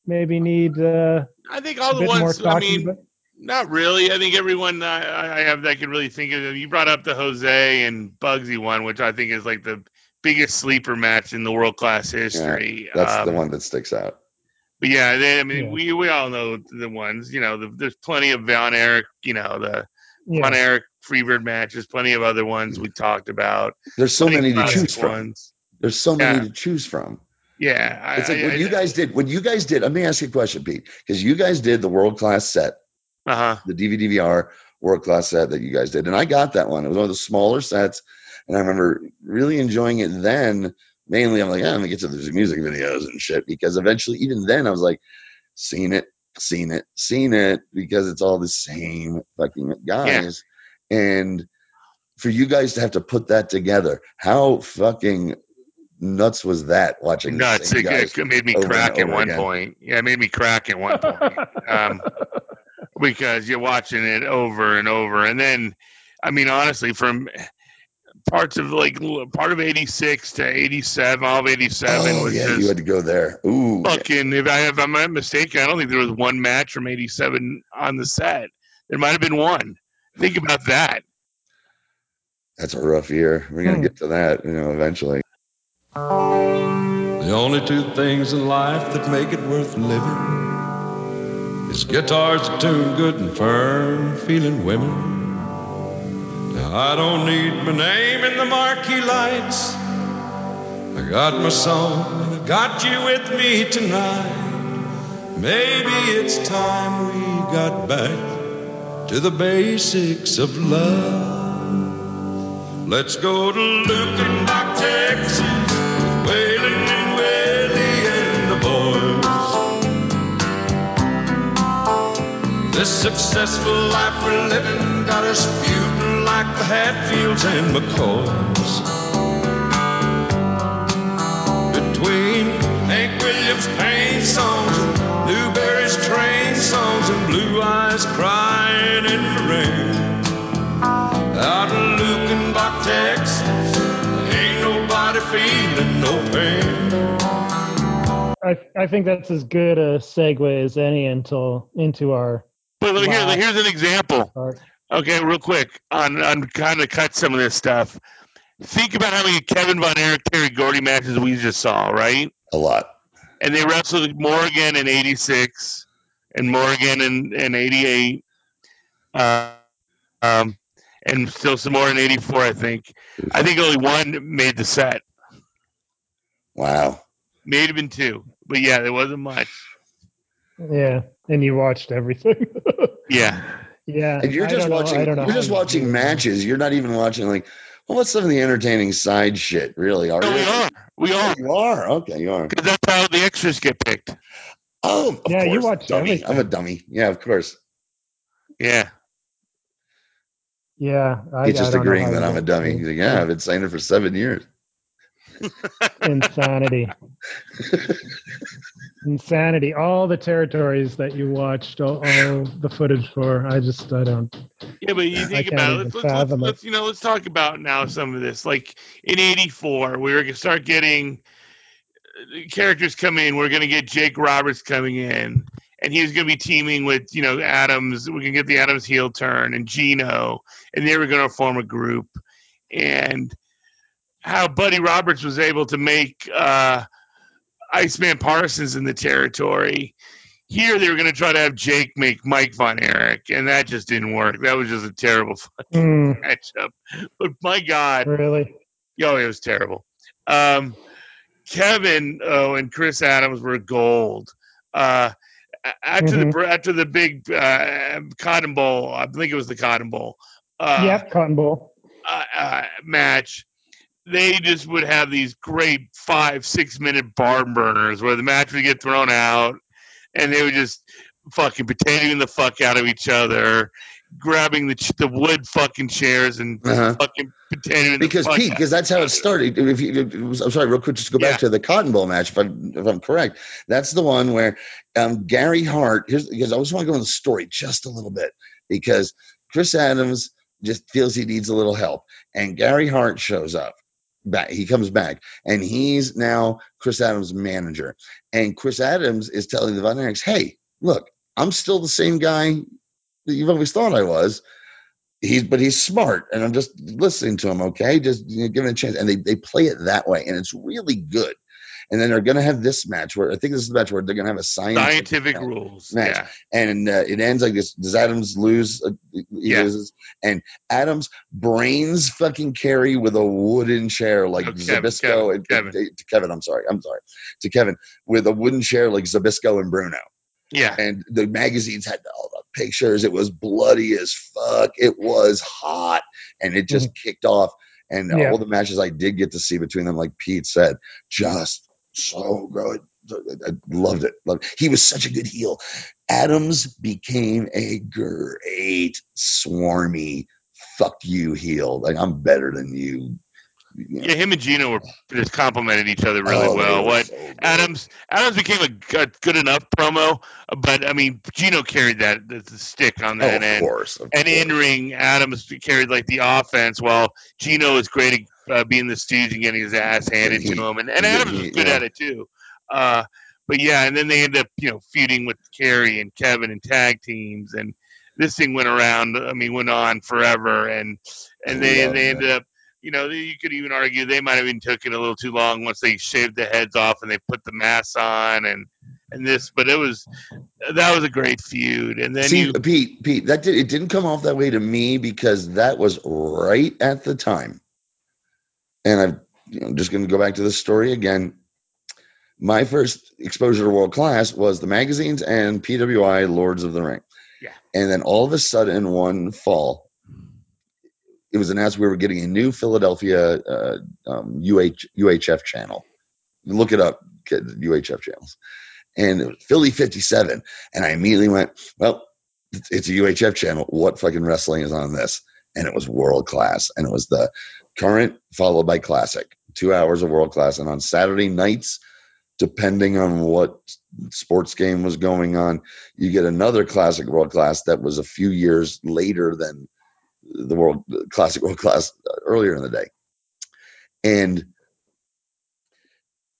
maybe need uh, I think all the ones, I mean, about? Not really. I think everyone I, I have that I can really think of. You brought up the Jose and Bugsy one, which I think is like the biggest sleeper match in the world-class history. Yeah, that's um, the one that sticks out. But yeah, they, I mean, yeah. we we all know the ones. You know, the, there's plenty of Von Erich. You know, the yeah. Von Erich Freebird matches. Plenty of other ones we talked about. There's so many to choose ones. from. There's so yeah. many to choose from. Yeah, I, it's like I, when I, you guys I, did. When you guys did. Let me ask you a question, Pete, because you guys did the world class set, uh-huh. the D V D V R world class set that you guys did, and I got that one. It was one of the smaller sets, and I remember really enjoying it then. Mainly, I'm like, I'm gonna get to the music videos and shit because eventually, even then, I was like, seen it, seen it, seen it because it's all the same fucking guys. Yeah. And for you guys to have to put that together, how fucking nuts was that? Watching nuts, the same it, guys it made me crack at one again. point. Yeah, it made me crack at one point um, because you're watching it over and over, and then, I mean, honestly, from parts of like part of eighty-six to eighty-seven, all of eighty-seven. Oh, was yeah, just you had to go there. Ooh, fucking! Yeah. If I if I'm not mistaken, I don't think there was one match from eighty-seven on the set. There might have been one. Think about that. That's a rough year. We're gonna hmm. get to that, you know, eventually. The only two things in life that make it worth living is guitars that tune good and firm feeling women. I don't need my name in the marquee lights. I got my song and I got you with me tonight. Maybe it's time we got back to the basics of love. Let's go to Lukenbach, Texas, with Waylon and Willie and the boys. This successful life we're living got us few like the Hatfields and McCoys. Between Hank Williams' pain songs, Newberry's train songs, and Blue Eyes crying in the rain. Out of Lukenbach, Texas, ain't nobody feeling no pain. I, I think that's as good a segue as any until into our. Well, here, here's an example. Part. Okay, real quick, on on kind of cut some of this stuff. Think about how many Kevin Von Erich, Terry Gordy matches we just saw, right? A lot. And they wrestled Morgan in eighty-six and Morgan in, in eighty-eight, uh, um, and still some more in eighty-four, I think. I think only one made the set. Wow. May have been two, but yeah, there wasn't much. Yeah, and you watched everything. Yeah. Yeah, and you're just watching. You're just watching matches. You're not even watching like, well, what's some of the entertaining side shit? Really, are no, you? We are. We are. You are. Okay, you are. Because that's how the extras get picked. Oh, yeah. Course. You watch dummy. Everything. I'm a dummy. Yeah, of course. Yeah. Yeah. I, He's just I agreeing that I'm a dummy. He's like, yeah, yeah, I've been saying it for seven years. Insanity. Insanity. All the territories that you watched, all, all the footage for. I just, I don't. Yeah, but you think about it. Let's, let's, let's, let's, you know, let's talk about now some of this. Like in eighty-four, we were gonna start getting characters coming in. We're gonna get Jake Roberts coming in, and he was gonna be teaming with, you know, Adams. We can get the Adams heel turn and Gino, and they were gonna form a group. And how Buddy Roberts was able to make uh, Iceman Parsons in the territory. Here they were going to try to have Jake make Mike Von Erich, and that just didn't work. That was just a terrible fucking mm. matchup. But my God. Really? Yo, it was terrible. Um, Kevin oh, and Chris Adams were gold. Uh, after, mm-hmm. the, after the big uh, Cotton Bowl, I think it was the Cotton Bowl. Uh, yeah, Cotton Bowl. Uh, uh, match. They just would have these great five, six-minute barn burners where the match would get thrown out, and they would just fucking potatoing the fuck out of each other, grabbing the the wood fucking chairs and uh-huh. fucking potatoing because the fuck Pete, because that's how it started. If you, it was, I'm sorry, real quick, just go back yeah. to the Cotton Bowl match, if I'm, if I'm correct. That's the one where um, Gary Hart, here's, because I just want to go into the story just a little bit, because Chris Adams just feels he needs a little help, and Gary Hart shows up. Back, he comes back, and he's now Chris Adams' manager. And Chris Adams is telling the Von Erichs, "Hey, look, I'm still the same guy that you've always thought I was. He's, but he's smart, and I'm just listening to him. Okay, just you know, give him a chance." And they they play it that way, and it's really good. And then they're going to have this match where I think this is the match where they're going to have a scientific, scientific rules match, yeah. and uh, it ends like this. Does Adams lose? Uh, he yeah. loses, and Adams brains fucking Kerry with a wooden chair like oh, Zbyszko Kevin, and Kevin. To, to Kevin. I'm sorry, I'm sorry to Kevin with a wooden chair like Zbyszko and Bruno. Yeah, and the magazines had all the pictures. It was bloody as fuck. It was hot, and it just mm-hmm. kicked off. And yeah. all the matches I did get to see between them, like Pete said, just. So good. I loved it. Loved it. He was such a good heel. Adams became a great, swarmy, fuck you heel. Like, I'm better than you. Yeah, him and Gino were just complimenting each other really oh, well. What so Adams Adams became a, a good enough promo, but I mean Gino carried that the stick on that oh, of end. Course, of and course. In ring, Adams carried like the offense, while Gino was great at uh, being the stooge and getting his ass handed he, to him, and, and Adams he, was good yeah. at it too. Uh, but yeah, and then they ended up you know feuding with Kerry and Kevin and tag teams, and this thing went around. I mean, went on forever, and and they yeah, they ended yeah. up. You know, you could even argue they might have even took it a little too long once they shaved the heads off and they put the masks on and, and this. But it was that was a great feud. And then See, you, Pete, Pete, that did, it didn't come off that way to me because that was right at the time. And I'm you know, just going to go back to this story again. My first exposure to World Class was the magazines and P W I Lords of the Ring. Yeah. And then all of a sudden one fall, it was announced we were getting a new Philadelphia uh, um, U H, U H F channel. Look it up, U H F channels. And it was Philly fifty-seven. And I immediately went, well, it's a U H F channel. What fucking wrestling is on this? And it was World Class. And it was the current followed by classic. Two hours of World Class. And on Saturday nights, depending on what sports game was going on, you get another classic World Class that was a few years later than the world the classic world class earlier in the day. And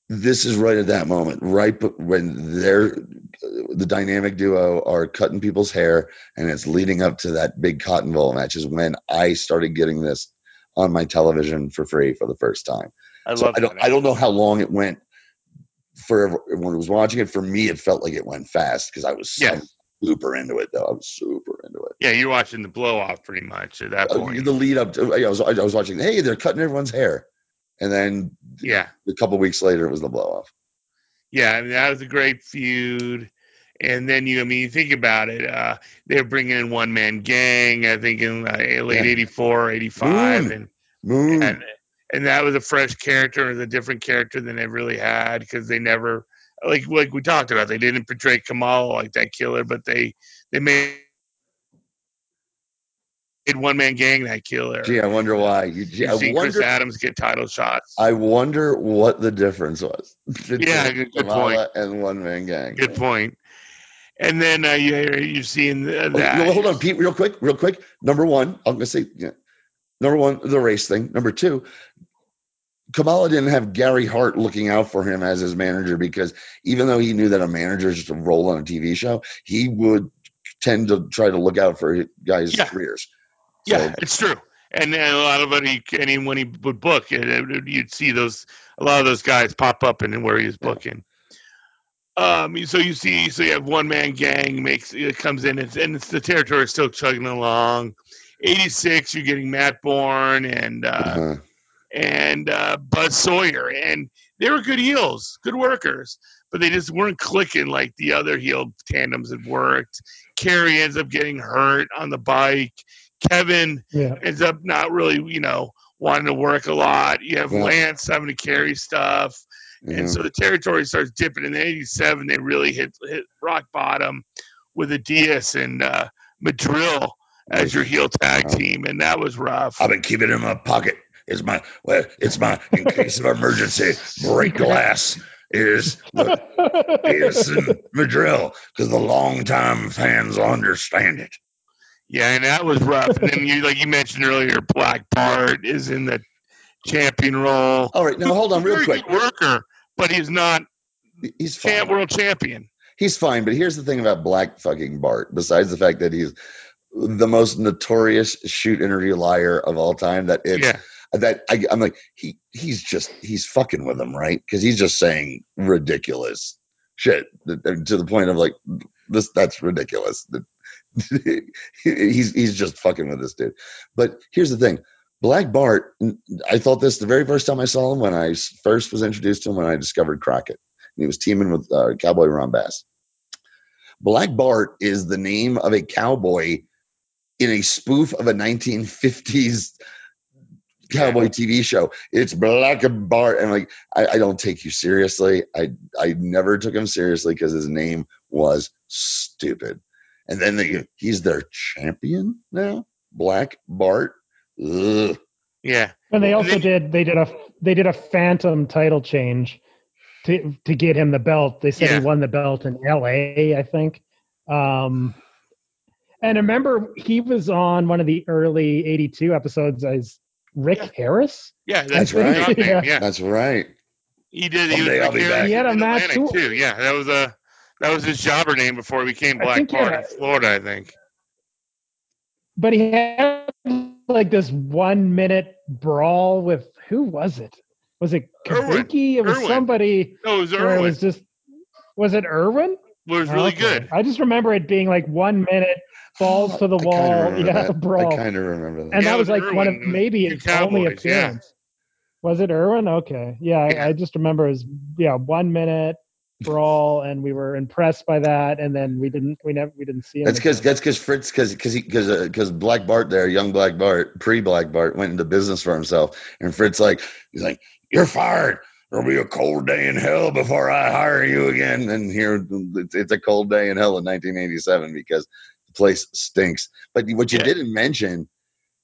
this is right at that moment, right when they're the dynamic duo are cutting people's hair and it's leading up to that big cotton bowl match is when I started getting this on my television for free for the first time. I so love I don't, I don't know how long it went for everyone who was watching it. For me, it felt like it went fast because I was so yeah. super into it though. I was super into it. Yeah, you're watching the blow off pretty much at that point. The lead up to I was I was watching, hey, they're cutting everyone's hair. And then yeah. a couple weeks later it was the blow off. Yeah, I mean that was a great feud. And then you I mean you think about it, uh they're bringing in One Man Gang, I think in uh, late yeah. eighty-four, eighty-five Moon. and Moon. and and that was a fresh character, and a different character than they really had because they never Like like we talked about, they didn't portray Kamala like that killer, but they they made One Man Gang that killer. Gee, I wonder why. You, gee, I wonder, Chris Adams get title shots. I wonder what the difference was. yeah, good, good point. And One Man Gang. Good point. And then uh, you you're seeing that. Oh, hold on, Pete, real quick, real quick. Number one, I'm gonna say yeah. number one, the race thing. Number two, Kamala didn't have Gary Hart looking out for him as his manager because even though he knew that a manager is just a role on a T V show, he would tend to try to look out for guys' yeah. careers. So, yeah, it's true. And a lot of it, anyone he would book, you'd see those a lot of those guys pop up in where he was booking. Yeah. Um, so you see, so you have One Man Gang makes it comes in, and it's, and it's the territory is still chugging along. eighty-six, you're getting Matt Bourne and. Uh, uh-huh. and uh, Buzz Sawyer, and they were good heels, good workers, but they just weren't clicking like the other heel tandems had worked. Kerry ends up getting hurt on the bike. Kevin yeah. ends up not really, you know, wanting to work a lot. You have yeah. Lance having to carry stuff. Yeah. And so the territory starts dipping. In eighty-seven, they really hit, hit rock bottom with Adidas and uh, Madril as your heel tag team, and that was rough. I've been keeping it in my pocket. It's my, well, it's my, in case of emergency, break glass is the Edison Madril, because the longtime fans understand it. Yeah, and that was rough. And then, you, like you mentioned earlier, Black Bart is in the champion role. All right, now hold on real quick. He's a very good worker, but he's not he's champ, world champion. He's fine, but here's the thing about Black fucking Bart, besides the fact that he's the most notorious shoot interview liar of all time, that it's... Yeah. That I, I'm like, he he's just, he's fucking with him, right? Because he's just saying ridiculous shit to the point of like, this that's ridiculous. he's he's just fucking with this dude. But here's the thing. Black Bart, I thought this the very first time I saw him when I first was introduced to him when I discovered Crockett. And he was teaming with uh, Cowboy Ron Bass. Black Bart is the name of a cowboy in a spoof of a nineteen fifties cowboy T V show. It's Black Bart, and like I, I don't take you seriously. I I never took him seriously because his name was stupid. And then they, he's their champion now, Black Bart. Ugh. Yeah. And they also did they did a they did a phantom title change to to get him the belt. They said yeah. he won the belt in L A, I think. Um, and I remember he was on one of the early eighty-two episodes as Ric yeah. Harris. Yeah, that's right. yeah. yeah, that's right. He did. He, was Rick he had a match too. too. Yeah, that was a that was his jobber name before he became Black Bart in Florida, I think. But he had like this one minute brawl with who was it? Was it Kabuki? It was Irwin. somebody. No, it was Irwin. It was just. Was it Irwin? It was really okay. good. I just remember it being like one minute balls to the I wall. Yeah, that. brawl. I kind of remember that. And yeah, that was, was like Irwin. one of maybe its Cowboys, only appearance. Yeah. Was it Irwin? Okay, yeah, yeah. I, I just remember it was yeah one minute brawl, and we were impressed by that, and then we didn't we never we didn't see him. That's because that's because Fritz because because he because because uh, Black Bart there, young Black Bart, pre Black Bart went into business for himself, and Fritz like he's like. You're fired. There'll be a cold day in hell before I hire you again. And here it's a cold day in hell in nineteen eighty-seven because the place stinks. But what you yeah. didn't mention.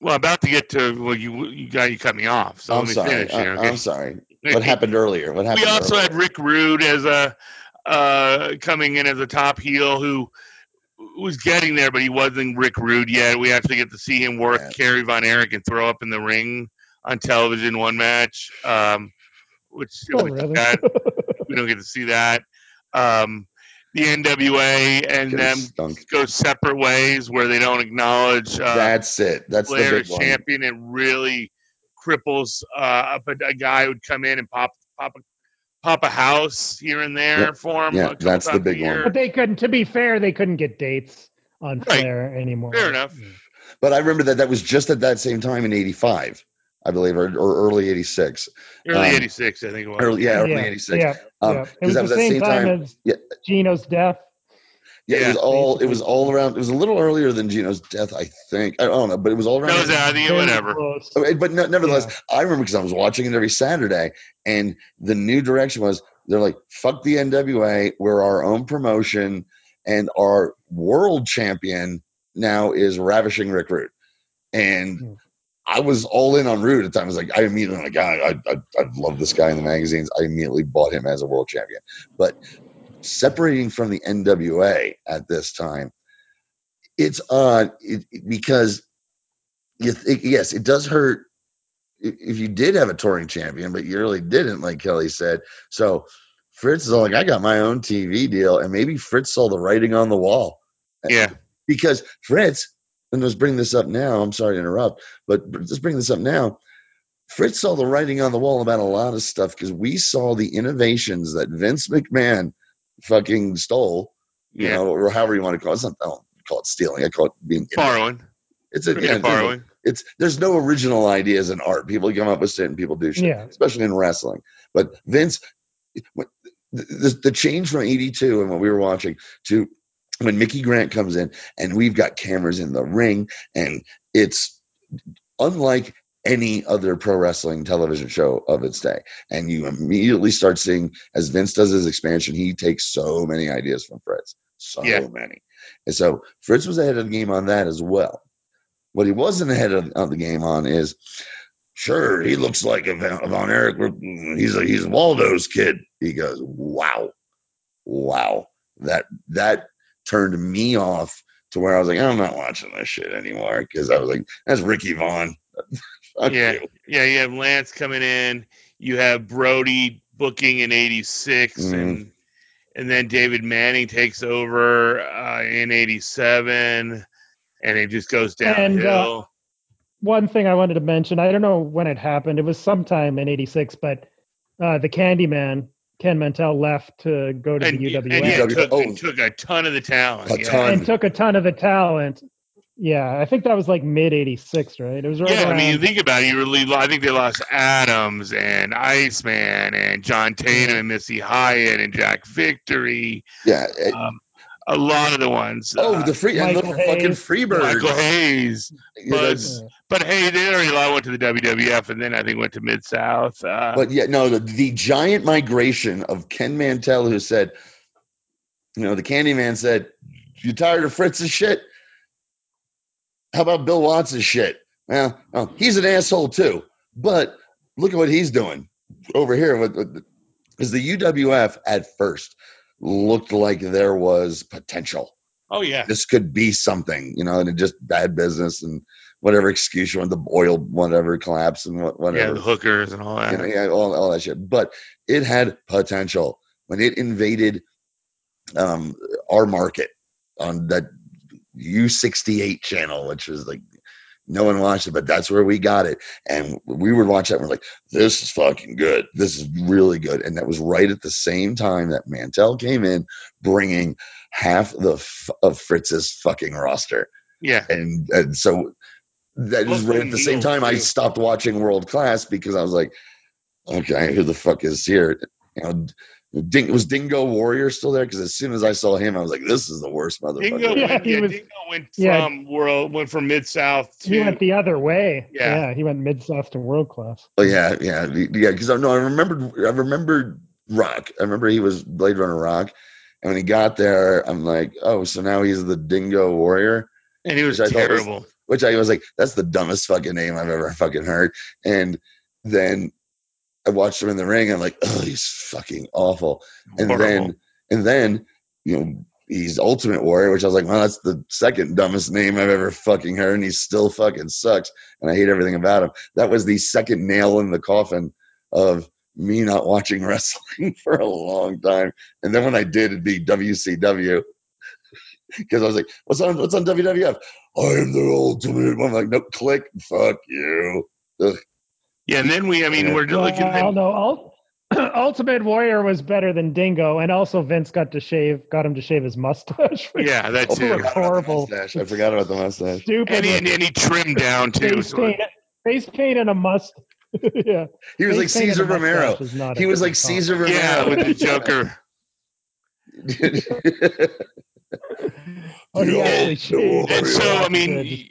Well, I'm about to get to well, you you got you cut me off. So I'm let me sorry. finish here. Okay? I'm sorry. What happened earlier? What happened? We also earlier? had Rick Rude as a uh, coming in as a top heel who was getting there, but he wasn't Rick Rude yet. We actually get to see him work yeah. Kerry Von Erich and throw up in the ring on television one match, um, which oh, really? that, we don't get to see that. Um, the N W A and them stunk. go separate ways where they don't acknowledge uh, that's it. That's the big one. Champion. It really cripples uh, a, a guy who would come in and pop pop a, pop a house here and there yeah. for him. Yeah, that's the big one. But they couldn't, to be fair, they couldn't get dates on right. Flair anymore. Fair enough. Yeah. But I remember that that was just at that same time in eighty-five. I believe, or, or early eighty-six. Early eighty-six, um, I think it was. Early, yeah, early eighty-six. Yeah, yeah, um, yeah. It was, was the same, same time, time as yeah. Gino's death. Yeah, yeah, it was all it was all around. It was a little earlier than Gino's death, I think. I don't know, but it was all around. That was out of the whatever. But no, nevertheless, yeah. I remember because I was watching it every Saturday, and the new direction was they're like, fuck the N W A, we're our own promotion, and our world champion now is Ravishing Rick Rude. And hmm. I was all in on Rude at the time. I was like, I immediately like, I, I, I love this guy in the magazines. I immediately bought him as a world champion. But separating from the N W A at this time, it's odd it, it, because you th- yes, it does hurt if you did have a touring champion, but you really didn't, like Kelly said. So Fritz is all like, I got my own T V deal, and maybe Fritz saw the writing on the wall. Yeah, because Fritz. And let's bring this up now. I'm sorry to interrupt, but let's bring this up now. Fritz saw the writing on the wall about a lot of stuff because we saw the innovations that Vince McMahon fucking stole, you yeah. know, or however you want to call it. It's not, I don't call it stealing. I call it being borrowing. It's a yeah, borrowing. It's there's no original ideas in art. People come up with shit and people do shit, yeah. especially in wrestling. But Vince, the, the change from eighty-two and what we were watching to when Mickey Grant comes in and we've got cameras in the ring and it's unlike any other pro wrestling television show of its day. And you immediately start seeing as Vince does his expansion, he takes so many ideas from Fritz, so yeah. many. And so Fritz was ahead of the game on that as well. What he wasn't ahead of, of the game on is sure. He looks like a Von Erich. He's a, he's Waldo's kid. He goes, wow, wow. That, that, turned me off to where I was like, I'm not watching this shit anymore because I was like, that's Ricky Vaughn. yeah, you. yeah. You have Lance coming in. You have Brody booking in eighty-six, mm-hmm. and and then David Manning takes over uh, in eighty-seven, and it just goes downhill. And, uh, one thing I wanted to mention, I don't know when it happened. It was sometime in eighty-six, but uh, the Candyman. Ken Mantell left to go to and, the U W A. And yeah, took, oh. took a ton of the talent. A yeah. ton. And took a ton of the talent. Yeah, I think that was like mid eighty-six, right? It was right yeah, around... I mean, think about it. You really, I think they lost Adams and Iceman and John Tatum and Missy Hyatt and Jack Victory. Yeah. It, um, a lot of the ones. Oh, uh, the free and little Hayes, fucking Freebirds. Michael Hayes. Buzz, yeah. But hey, they already went to the W W F and then I think went to Mid-South. Uh, but yeah, no, the, the giant migration of Ken Mantell who said, you know, the Candyman said, you tired of Fritz's shit? How about Bill Watts' shit? Well, oh, he's an asshole too. But look at what he's doing over here. Because the U W F at first looked like there was potential. Oh, yeah. This could be something, you know, and it just bad business and whatever excuse you want, the oil, whatever collapse and whatever. Yeah, the hookers and all that. You know, yeah, all, all that shit. But it had potential. When it invaded um, our market on that U sixty-eight channel, which was like, no one watched it, but that's where we got it. And we would watch that and we're like, this is fucking good. This is really good. And that was right at the same time that Mantel came in, bringing half the f- of Fritz's fucking roster. Yeah. And, and so that is right at the same time I stopped watching World Class because I was like, okay, who the fuck is here? You know, Ding, was Dingo Warrior still there? Because as soon as I saw him, I was like, "This is the worst motherfucker." Dingo, yeah, yeah, was, Dingo went yeah. from world, went from mid south. He went the other way. Yeah, yeah he went mid south to World Class. Oh yeah, yeah, yeah. Because I no, I remembered, I remembered Rock. I remember he was Blade Runner Rock, and when he got there, I'm like, "Oh, so now he's the Dingo Warrior," and he was which terrible. I was, which I was like, "That's the dumbest fucking name I've ever fucking heard." And then I watched him in the ring. I'm like, oh, he's fucking awful. And Horrible. then, and then, you know, he's Ultimate Warrior, which I was like, well, that's the second dumbest name I've ever fucking heard. And he still fucking sucks. And I hate everything about him. That was the second nail in the coffin of me not watching wrestling for a long time. And then when I did, it'd be W C W. Because I was like, what's on, what's on W W F? I am the Ultimate. I'm like, no, click. Fuck you. Ugh. Yeah, and then we, I mean, yeah. we're looking. Well, then- no, Ult- Ultimate Warrior was better than Dingo, and also Vince got to shave, got him to shave his mustache. Yeah, that too. I horrible. I forgot about the mustache. Stupid. And he, and he trimmed down too. Face, so paint, face paint and a mustache. Yeah. He was face like Cesar Romero. He was like Cesar Romero yeah, with the Joker. Oh, yeah, and so, I mean. Good.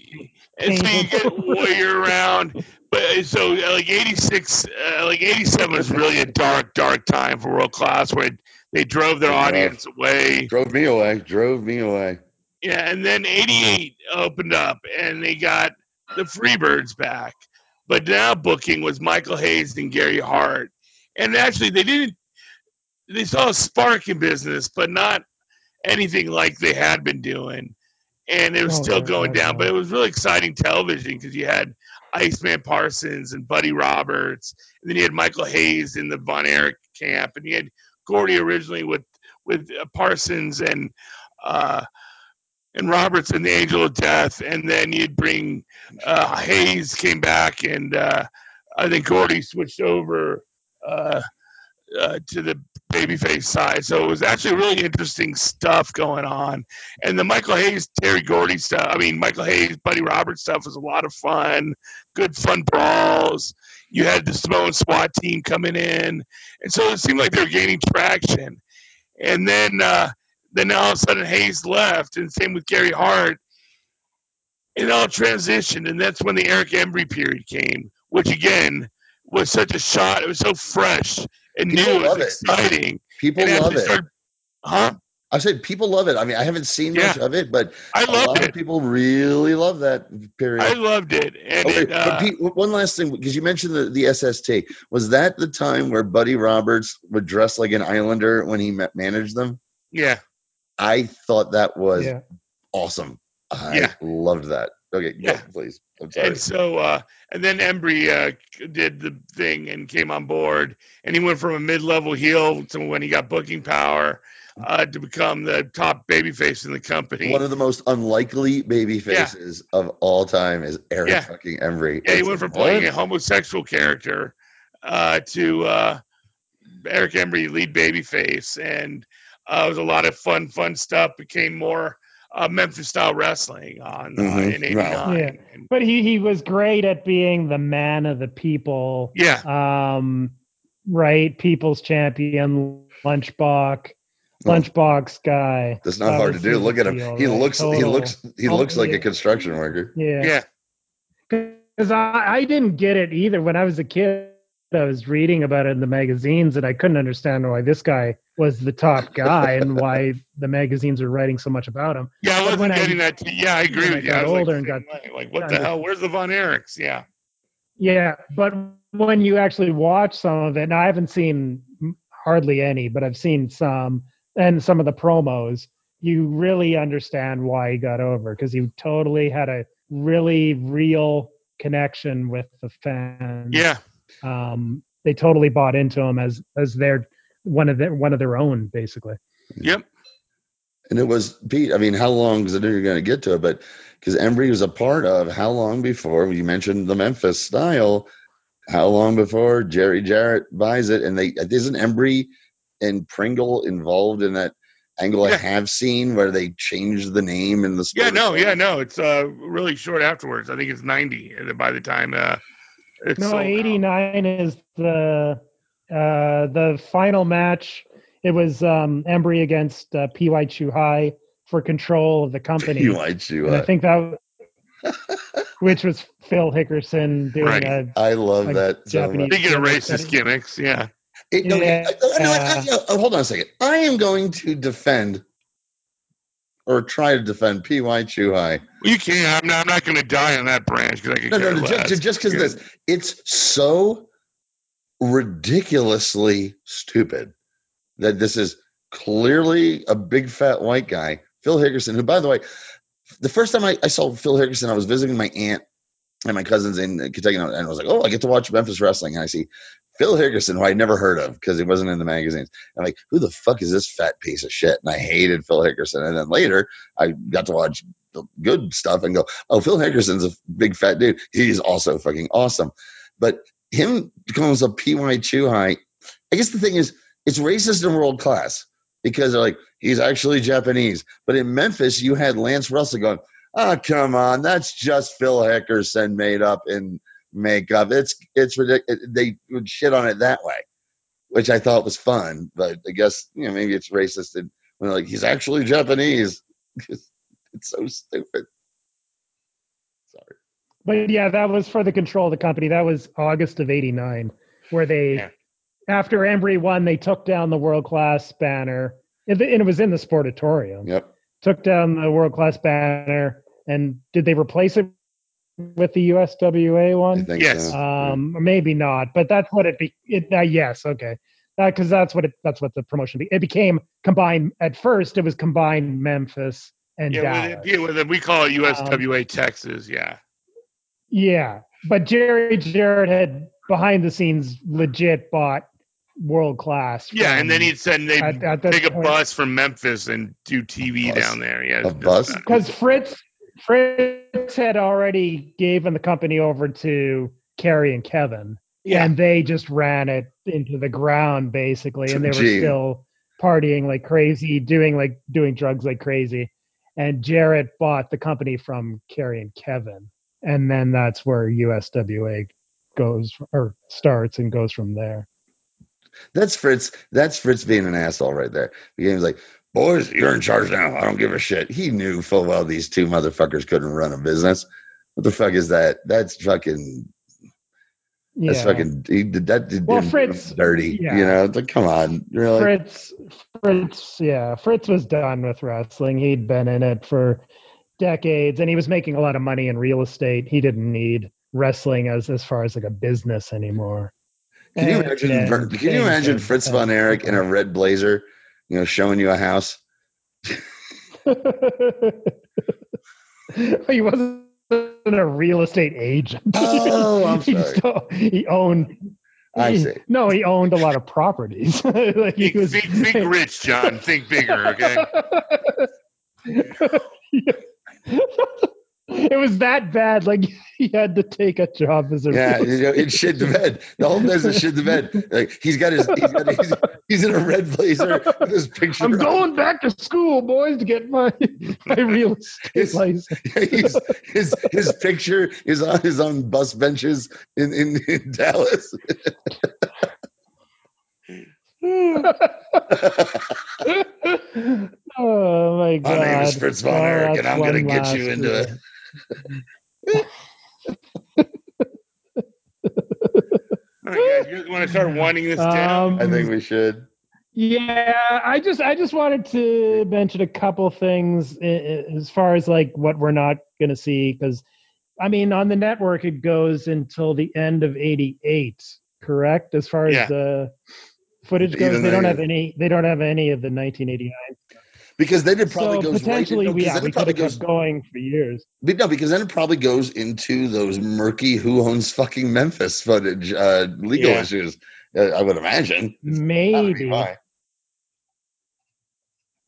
And so you get Warrior around, but so like eighty-six, uh, like eighty-seven was really a dark, dark time for World Class where they drove their audience away. Drove me away. Drove me away. Yeah, and then eighty-eight opened up, and they got the Freebirds back. But now booking was Michael Hayes and Gary Hart, and actually they didn't. They saw a spark in business, but not anything like they had been doing. And it was oh, still yeah, going yeah, down, yeah. But it was really exciting television because you had Iceman Parsons and Buddy Roberts, and then you had Michael Hayes in the Von Erich camp, and you had Gordy originally with with Parsons and uh, and Roberts in the Angel of Death, and then you'd bring uh, Hayes came back, and uh, I think Gordy switched over uh, uh, to the babyface side. So it was actually really interesting stuff going on. And the Michael Hayes, Terry Gordy stuff, I mean, Michael Hayes, Buddy Roberts stuff was a lot of fun. Good fun brawls. You had the Samoan SWAT team coming in. And so it seemed like they were gaining traction. And then, uh, then all of a sudden Hayes left, and same with Gary Hart. It all transitioned, and that's when the Eric Embry period came, which again was such a shot. It was so fresh. And people new, love it. Exciting. People and love it. Started, huh? I said people love it. I mean, I haven't seen yeah. much of it, but I a lot it. of people really love that period. I loved it. And okay, it, uh, but Pete, one last thing, because you mentioned the, the S S T. Was that the time where Buddy Roberts would dress like an Islander when he managed them? Yeah. I thought that was yeah. awesome. I yeah. loved that. Okay, yeah, go, please. I'm sorry. And so, uh, and then Embry uh, did the thing and came on board, and he went from a mid-level heel to when he got booking power uh, to become the top babyface in the company. One of the most unlikely babyfaces yeah. of all time is Eric yeah. fucking Embry. Yeah, he went from playing a homosexual character uh, to uh, Eric Embry, lead babyface, and uh, it was a lot of fun, fun stuff. Became more. Uh, Memphis style wrestling on uh, mm-hmm. in eighty-nine. Yeah. But he, he was great at being the man of the people. Yeah. Um, right. People's champion, lunchbox, lunchbox guy. That's not that hard to do. Look at him. Deal, he right? looks, Total. he looks, he looks like a construction worker. Yeah. Yeah. Cause I, I didn't get it either. When I was a kid, I was reading about it in the magazines, and I couldn't understand why this guy was the top guy and why the magazines were writing so much about him. Yeah, I wasn't when getting I, that. T- yeah, I agree with you. I got older like, and got like, what the hell? Where's the Von Erichs? Yeah, Yeah, but when you actually watch some of it, and I haven't seen hardly any, but I've seen some, and some of the promos, you really understand why he got over, because he totally had a really real connection with the fans. Yeah. Um, they totally bought into him as as their one of their one of their own, basically. Yep. And it was, Pete, I mean, how long, because I knew you were going to get to it, but because Embry was a part of how long before, you mentioned the Memphis style, how long before Jerry Jarrett buys it? And they, isn't Embry and Pringle involved in that angle yeah. I have seen where they changed the name in the story? Yeah, no, yeah, no. It's uh, really short afterwards. I think it's ninety by the time uh, it's No, eighty-nine out. Is the uh, the final match. It was um, Embry against uh, P Y. Chu Hai for control of the company. P Y. Chu Hai. I think that, which was Phil Hickerson doing right. a I love a that. Japanese so much. Racist gimmicks, yeah. It, no, yeah. I, I, I, I, I, hold on a second. I am going to defend or try to defend P Y. Chu Hai. You can't. I'm not, I'm not going to die on that branch because I can. No, no, no just because this. It's so ridiculously stupid. That this is clearly a big fat white guy, Phil Hickerson, who, by the way, the first time I, I saw Phil Hickerson, I was visiting my aunt and my cousins in Kentucky, and I was like, oh, I get to watch Memphis wrestling. And I see Phil Hickerson, who I'd never heard of because he wasn't in the magazines. I'm like, who the fuck is this fat piece of shit? And I hated Phil Hickerson. And then later, I got to watch the good stuff and go, oh, Phil Hickerson's a big fat dude. He's also fucking awesome. But him becomes a P Y. Chu Hai. I guess the thing is, it's racist in world class because they're like, he's actually Japanese. But in Memphis, you had Lance Russell going, oh, come on, that's just Phil Hickerson made up in makeup. It's it's ridiculous. They would shit on it that way, which I thought was fun. But I guess, you know, maybe it's racist. And when they're like, he's actually Japanese. It's so stupid. Sorry. But yeah, that was for the control of the company. That was August of eighty-nine, where they. Yeah. After Embry won, they took down the world-class banner, and it was in the Sportatorium. Yep. Took down the world-class banner, and did they replace it with the U S W A one? I think yes. So. Um, yeah. Maybe not, but that's what it be. It, uh, yes, okay, because uh, that's what it, that's what the promotion be. It became combined. At first, it was combined Memphis and yeah, Dallas. With it, yeah, with it, we call it U S W A um, Texas. Yeah. Yeah, but Jerry Jarrett had behind the scenes legit bought. World class, from, yeah, and then he'd send they take a point. Bus from Memphis and do T V down there. Yeah, a bus because Fritz Fritz had already given the company over to Kerry and Kevin, yeah, and they just ran it into the ground basically, and they were Gee. still partying like crazy, doing like doing drugs like crazy, and Jarrett bought the company from Kerry and Kevin, and then that's where U S W A goes or starts and goes from there. That's Fritz. That's Fritz being an asshole right there. The game's like, boys, you're in charge now. I don't give a shit. He knew full well these two motherfuckers couldn't run a business. What the fuck is that? That's fucking. Yeah. That's fucking. He did that. Did well, Fritz dirty. Yeah. You know, like, come on, really. Fritz. Fritz. Yeah, Fritz was done with wrestling. He'd been in it for decades, and he was making a lot of money in real estate. He didn't need wrestling as as far as like a business anymore. Can you imagine? And, and, can you imagine and, Fritz Von Erich in a red blazer, you know, showing you a house? He wasn't a real estate agent. Oh, I'm sorry. He, still, he owned. I he, see. No, he owned a lot of properties. Like he think, was, think, think rich, John. Think bigger. Okay. It was that bad. Like he had to take a job as a yeah. You know, it shit the bed. The whole business shit the bed. Like he's got his. He's, got, he's, he's in a red blazer with his picture. I'm going on. Back to school, boys, to get my my real estate his, license. His, his his picture is on his own bus benches in in, in Dallas. Oh my God! My name is Fritz Von Erich, oh, and I'm going to get you into it. All right, guys, you want to start winding this down? Um, I think we should. Yeah, I just I just wanted to mention a couple things as far as like what we're not going to see, because I mean, on the network, it goes until the end of eighty-eight, correct? As far as yeah. the footage goes, Even they don't have it. any. They don't have any of the nineteen eighty-nine. Because then it probably so goes potentially right into, we, yeah, we could have goes, kept going for years. But no, because then it probably goes into those murky Who Owns Fucking Memphis footage, uh, legal yeah. issues. Uh, I would imagine. Maybe.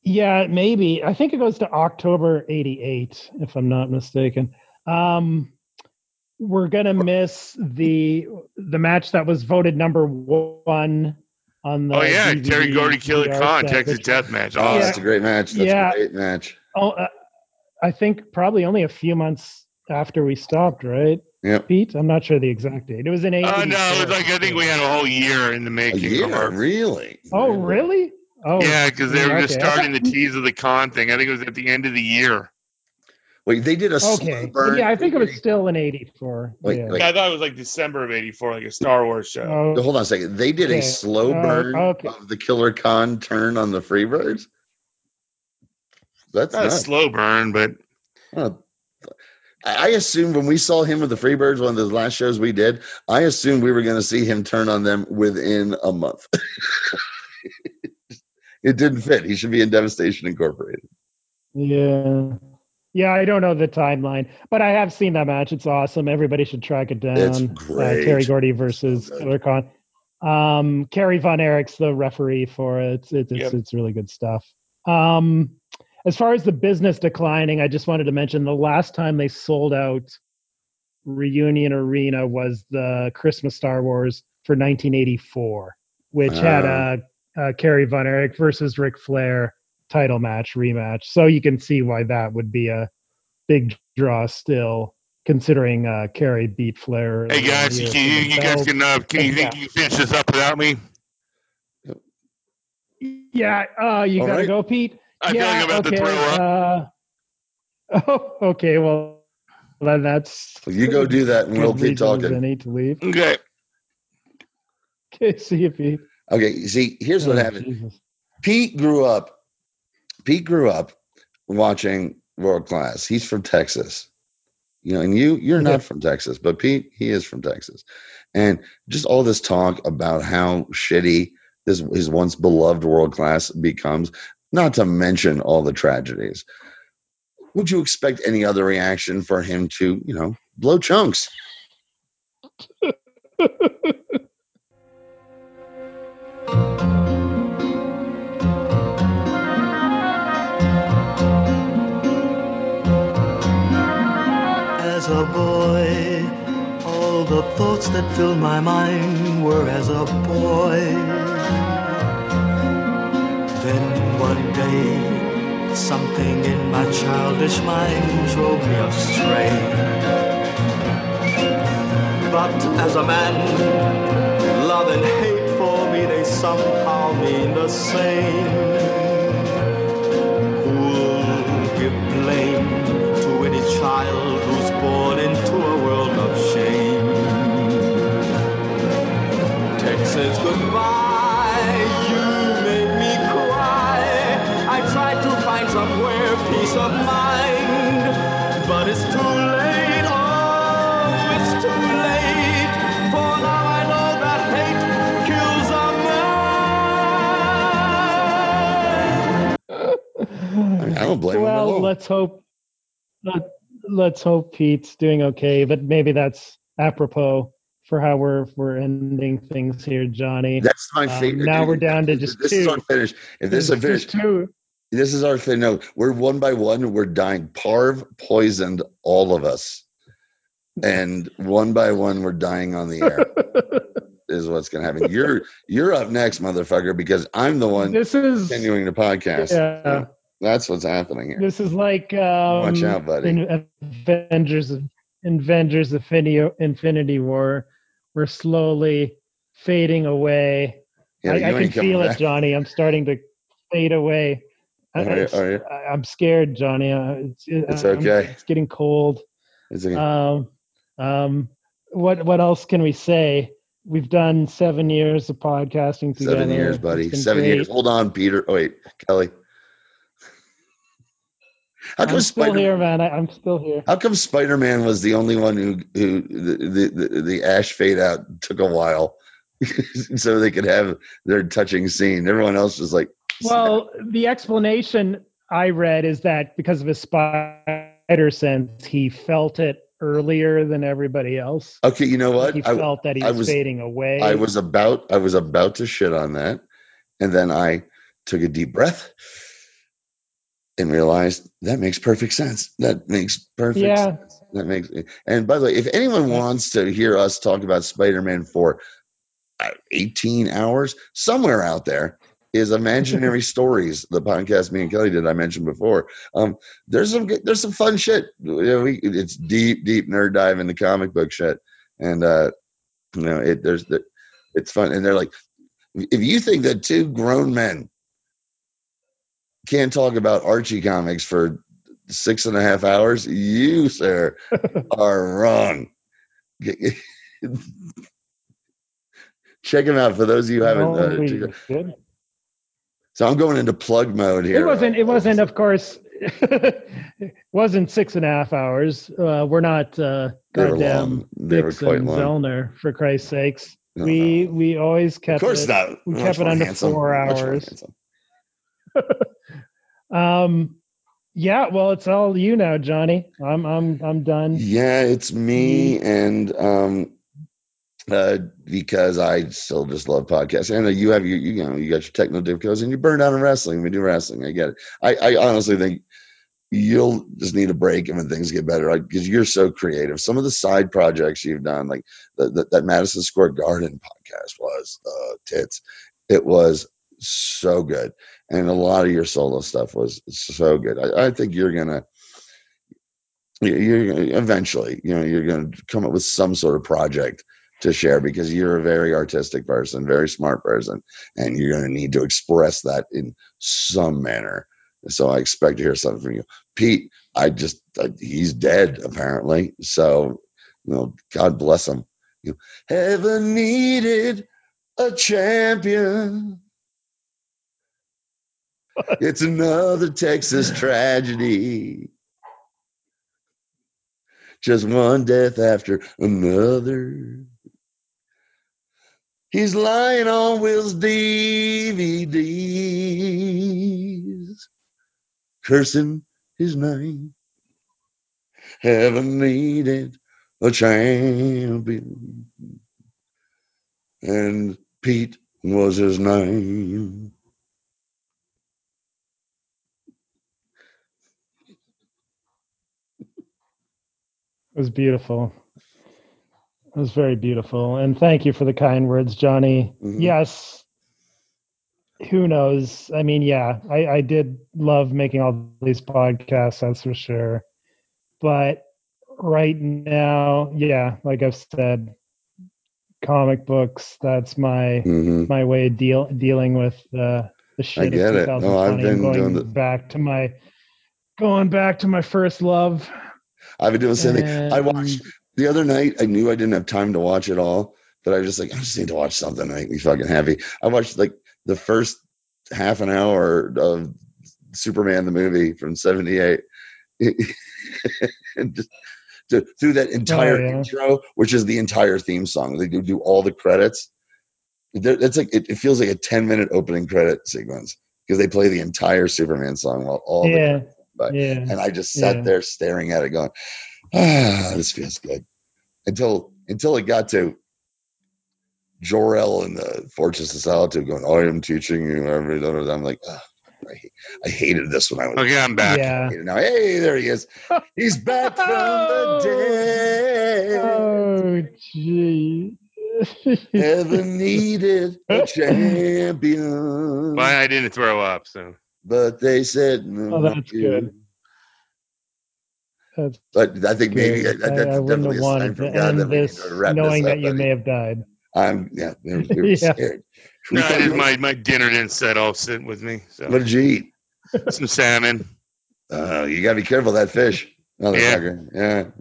Yeah, maybe. I think it goes to October eighty-eight, if I'm not mistaken. Um, we're gonna miss the the match that was voted number one on the. Oh yeah, D V D, Terry Gordy Killer Khan Texas Death Match. Oh, yeah. That's a great match. That's yeah. a great match. Oh, uh, I think probably only a few months after we stopped, right? Yeah, Pete. I'm not sure the exact date. It was in eighty. Oh uh, no, it was like I think we had a whole year in the making. A year, our... really? Oh really? Oh yeah, because they yeah, were okay. just starting the tease of the Khan thing. I think it was at the end of the year. Wait, they did a okay. burn. Yeah, I think it was still in eighty-four. Wait, yeah. Like, yeah, I thought it was like December of eighty-four, like a Star Wars show. Oh, hold on a second. They did okay. a slow burn oh, okay. of the Killer Khan turn on the Freebirds. That's not nice. A slow burn, but uh, I assume when we saw him with the Freebirds, one of the last shows we did, I assumed we were going to see him turn on them within a month. It didn't fit. He should be in Devastation Incorporated. Yeah. Yeah, I don't know the timeline, but I have seen that match. It's awesome. Everybody should track it down. It's great. Uh, Terry Gordy versus so Killer Khan. Um, Kerry Von Erichs, the referee for it. It's it's, yep. it's, it's really good stuff. Um, as far as the business declining, I just wanted to mention the last time they sold out Reunion Arena was the Christmas Star Wars for nineteen eighty-four, which uh, had a, a Kerry Von Erich versus Ric Flair title match rematch, so you can see why that would be a big draw still, considering uh Kerry beat Flair. Hey guys, you, can, you guys can uh, can you think yeah. you can finish this up without me? Yeah, uh you All gotta right. go, Pete. I yeah, feel like I'm about okay, to throw up. Uh, oh, okay. Well, then that's well, you go do that, and we'll keep talking. I need to leave. Okay. Okay. See you, Pete. Okay. See, here's oh, what happened. Jesus. Pete grew up. Pete grew up watching World Class. He's from Texas, you know, and you, you're yeah. not from Texas, but Pete, he is from Texas. And just all this talk about how shitty this his once beloved World Class becomes, not to mention all the tragedies. Would you expect any other reaction for him to, you know, blow chunks? As a boy, all the thoughts that filled my mind were as a boy. Then one day, something in my childish mind drove me astray. But as a man, love and hate for me, they somehow mean the same. Who'll give blame to any child who's born into a world of shame? Texas, goodbye, you made me cry. I tried to find somewhere peace of mind, but it's too late, oh, it's too late. For now I know that hate kills a man. I don't blame him at all. Well, let's hope Let's hope Pete's doing okay, but maybe that's apropos for how we're we're ending things here, Johnny. That's my favorite. Um, now dude. We're down to just this two. This is our finish. If this is a finish, two. This is our finish. No, we're one by one. We're dying. Parv poisoned all of us, and one by one, we're dying on the air. Is what's going to happen. You're you're up next, motherfucker, because I'm the one. This is continuing the podcast. Yeah. So. That's what's happening here. This is like um, watch out, buddy. In Avengers, in Avengers: Infinity War. We're slowly fading away. Yeah, I, I can feel it, back. Johnny. I'm starting to fade away. Are I, you, are you? I'm scared, Johnny. It's, it's okay. I'm, it's getting cold. It's okay. Um, um, what what else can we say? We've done seven years of podcasting together. Seven years, buddy. Seven great. years. Hold on, Peter. Oh, wait, Kelly. How come I'm still Spider- here, man. I, I'm still here. How come Spider-Man was the only one who who the the, the, the ash fade out took a while, so they could have their touching scene? Everyone else was like, well, sad. The explanation I read is that because of his spider sense, he felt it earlier than everybody else. Okay, you know what? He felt I, that he was, was fading away. I was about I was about to shit on that, and then I took a deep breath. And realized that makes perfect sense. That makes perfect yeah. sense. That makes. And by the way, if anyone wants to hear us talk about Spider-Man for eighteen hours, somewhere out there is Imaginary Stories, the podcast me and Kelly did. I mentioned before. Um, there's some there's some fun shit. We, it's deep, deep nerd dive into comic book shit, and uh, you know it. There's the, it's fun, and they're like, if you think that two grown men can't talk about Archie comics for six and a half hours, you, sir, are wrong. Check him out for those of you who haven't. No, uh, so I'm going into plug mode here. It wasn't. It wasn't. Of course, it wasn't six and a half hours. Uh, we're not. Uh, they were long. They were quite long. Zellner, for Christ's sakes, no, we no. we always kept. Of course it, not. We much kept it under handsome. four hours. um yeah well it's all you now, Johnny. I'm I'm I'm done. Yeah, it's me, and um uh because I still just love podcasts. I know you have your you know you got your techno divcos and you burn out in wrestling. We do wrestling. I get it. I, I honestly think you'll just need a break and when things get better, like, because you're so creative. Some of the side projects you've done, like the, the, that Madison Square Garden podcast was uh, tits. It was so good. And a lot of your solo stuff was so good. I, I think you're gonna, you're gonna eventually, you know, you're gonna come up with some sort of project to share, because you're a very artistic person, very smart person, and you're gonna need to express that in some manner. So I expect to hear something from you, Pete. I just I, he's dead apparently. So you know, God bless him. You know, heaven needed a champion. It's another Texas tragedy. Just one death after another. He's lying on Will's D V Ds, cursing his name. Heaven needed a champion, and Pete was his name. It was beautiful. It was very beautiful. And thank you for the kind words, Johnny. Mm-hmm. Yes. Who knows? I mean, yeah, I, I did love making all these podcasts, that's for sure. But right now, yeah, like I've said, comic books, that's my mm-hmm. my way of deal, dealing with uh, the shit I get of twenty twenty. It. No, I've been going doing the- back to my going back to my first love. I've been doing the same thing. I watched the other night. I knew I didn't have time to watch it all, but I was just like, I just need to watch something to make me fucking happy. I watched like the first half an hour of Superman, the movie from seventy-eight. Just to, through that entire oh, yeah. intro, which is the entire theme song. They do, do all the credits. That's like, it, it feels like a ten minute opening credit sequence because they play the entire Superman song while all yeah. the But, yeah. And I just sat yeah. there staring at it going, ah, this feels good. Until until it got to Jor-El and the Fortress of Solitude going, I am teaching you everything. I'm like, oh, I, I hated this when I was. Okay, I'm back. Yeah. Now, hey, there he is. He's back from the dead. Oh, gee. Heaven needed a champion. Why I didn't throw up, so. But they said, no, oh, that's good. That's but I think good. maybe that, that's I, I definitely a sign from God that we need to wrap knowing this up, that you buddy. may have died. I'm yeah, we were, we were yeah. scared. We no, I did, my, my dinner didn't set off sitting with me. So. What did you eat? Some salmon. Uh, you gotta be careful of that fish. Yeah. yeah.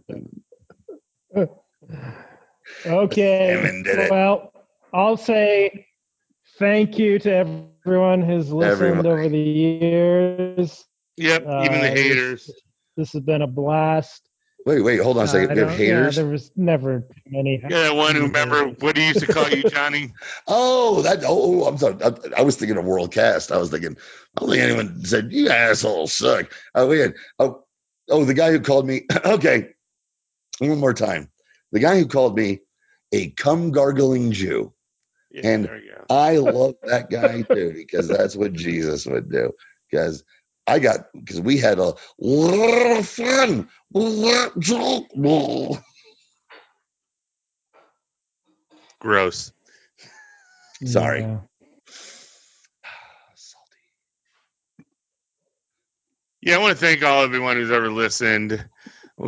Okay. Did well, it. I'll say thank you to everyone. Everyone who's listened Everyone. over the years. Yep, uh, even the haters. This, this has been a blast. Wait, wait, hold on a second. Uh, we have haters? Yeah, there was never too many. Yeah, that one who remember, what he used to call you, Johnny? oh, that. Oh, I'm sorry. I, I was thinking of World Cast. I was thinking, I don't think anyone said, you assholes suck. Uh, we had, oh, oh, the guy who called me. Okay. One more time. The guy who called me a cum-gargling Jew. Yeah, and I love that guy, too, because that's what Jesus would do. Because I got, because we had a lot of fun. Gross. Sorry. Yeah. Salty. Yeah, I want to thank all everyone who's ever listened. I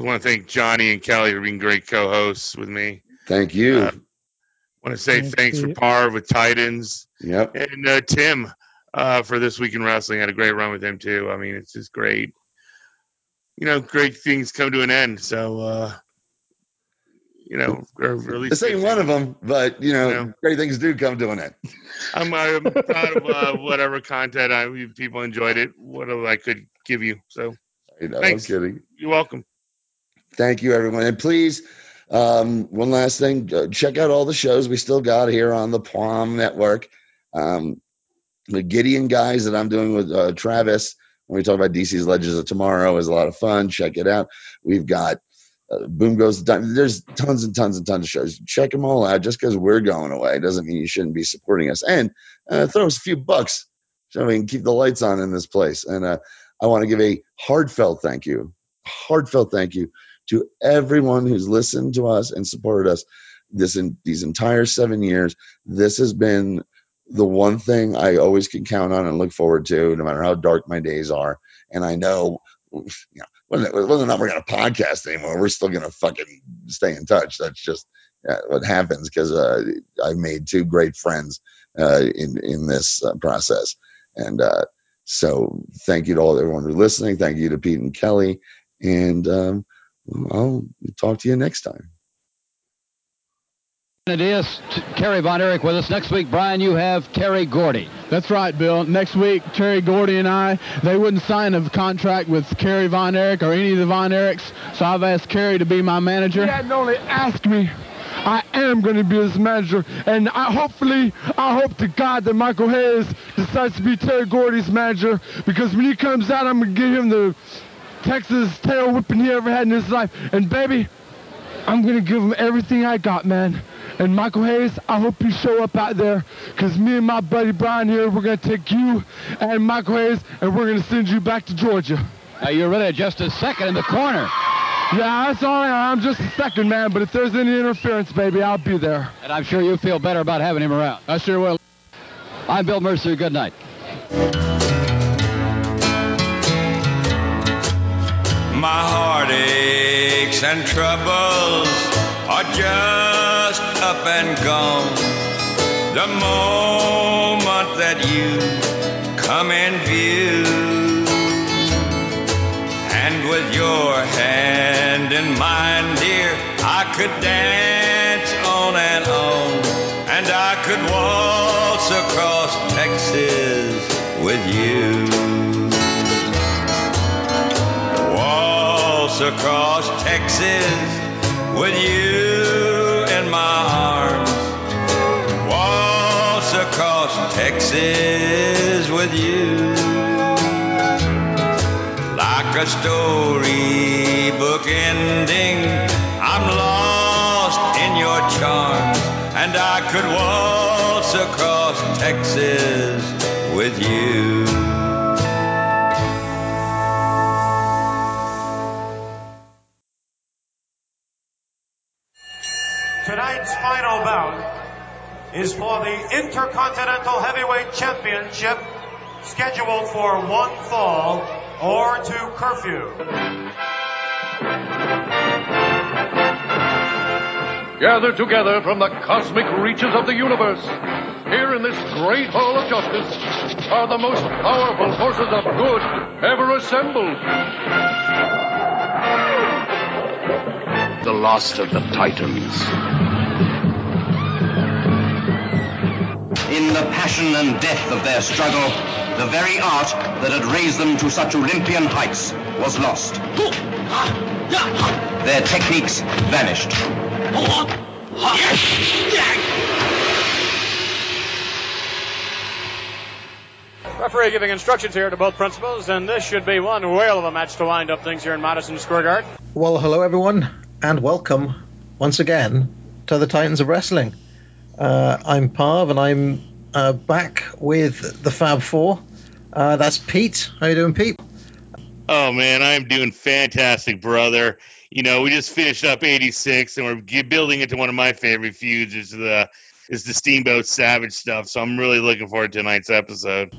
want to thank Johnny and Kelly for being great co-hosts with me. Thank you. Uh, I want to say thank thanks you. for Parv with Titans. Yep. And uh, Tim. Uh, for This Week in Wrestling. I had a great run with him, too. I mean, it's just great. You know, great things come to an end. So, uh, you know, or really this ain't one of them, but, you know, you know, great things do come to an end. I'm, I'm proud of uh, whatever content I people enjoyed it, whatever I could give you. So, you know, thanks. I'm kidding. You're welcome. Thank you, everyone. And please, um, one last thing, uh, check out all the shows we still got here on the P O M Network. Um, The Gideon guys that I'm doing with uh, Travis when we talk about D C's Legends of Tomorrow is a lot of fun. Check it out. We've got uh, Boom Goes the Dime. There's tons and tons and tons of shows. Check them all out. Just because we're going away doesn't mean you shouldn't be supporting us. And uh, throw us a few bucks so we can keep the lights on in this place. And uh, I want to give a heartfelt thank you, heartfelt thank you to everyone who's listened to us and supported us this in these entire seven years. This has been the one thing I always can count on and look forward to, no matter how dark my days are. And I know, you know, whether or not we're going to podcast anymore, we're still going to fucking stay in touch. That's just uh, what happens, because uh, I've made two great friends uh, in, in this uh, process. And uh, so thank you to all everyone who's listening. Thank you to Pete and Kelly. And um, I'll talk to you next time. It is Kerry Von Erich with us. Next week, Brian, you have Terry Gordy. That's right, Bill. Next week, Terry Gordy and I, they wouldn't sign a contract with Kerry Von Erich or any of the Von Erichs, so I've asked Kerry to be my manager. He hadn't only asked me, I am going to be his manager, and I hopefully, I hope to God that Michael Hayes decides to be Terry Gordy's manager, because when he comes out, I'm going to give him the Texas tail whipping he ever had in his life, and baby, I'm going to give him everything I got, man. And Michael Hayes, I hope you show up out there, because me and my buddy Brian here, we're going to take you and Michael Hayes, and we're going to send you back to Georgia. Now, you're really just a second in the corner. Yeah, that's all I am. I'm just a second, man. But if there's any interference, baby, I'll be there. And I'm sure you'll feel better about having him around. I sure will. I'm Bill Mercer. Good night. My heartaches and troubles are just up and gone the moment that you come in view, and with your hand in mine, dear, I could dance on and on, and I could waltz across Texas with you. Waltz across Texas with you in my arms, waltz across Texas with you, like a storybook ending, I'm lost in your charms, and I could waltz across Texas with you. Tonight's final bout is for the Intercontinental Heavyweight Championship, scheduled for one fall or two curfew. Gathered together from the cosmic reaches of the universe, here in this great hall of justice, are the most powerful forces of good ever assembled. The last of the Titans. In the passion and death of their struggle, The very art that had raised them to such Olympian heights was lost. Their techniques vanished. Referee giving instructions here to both principals, and this should be one whale of a match to wind up things here in Madison Square Garden. Well, hello everyone, and welcome once again to the Titans of Wrestling. Uh, I'm Parv, and I'm uh, back with the Fab Four. Uh, that's Pete. How you doing, Pete? Oh, man, I'm doing fantastic, brother. You know, we just finished up eighty-six, and we're building into one of my favorite feuds, is the, is the Steamboat Savage stuff, so I'm really looking forward to tonight's episode.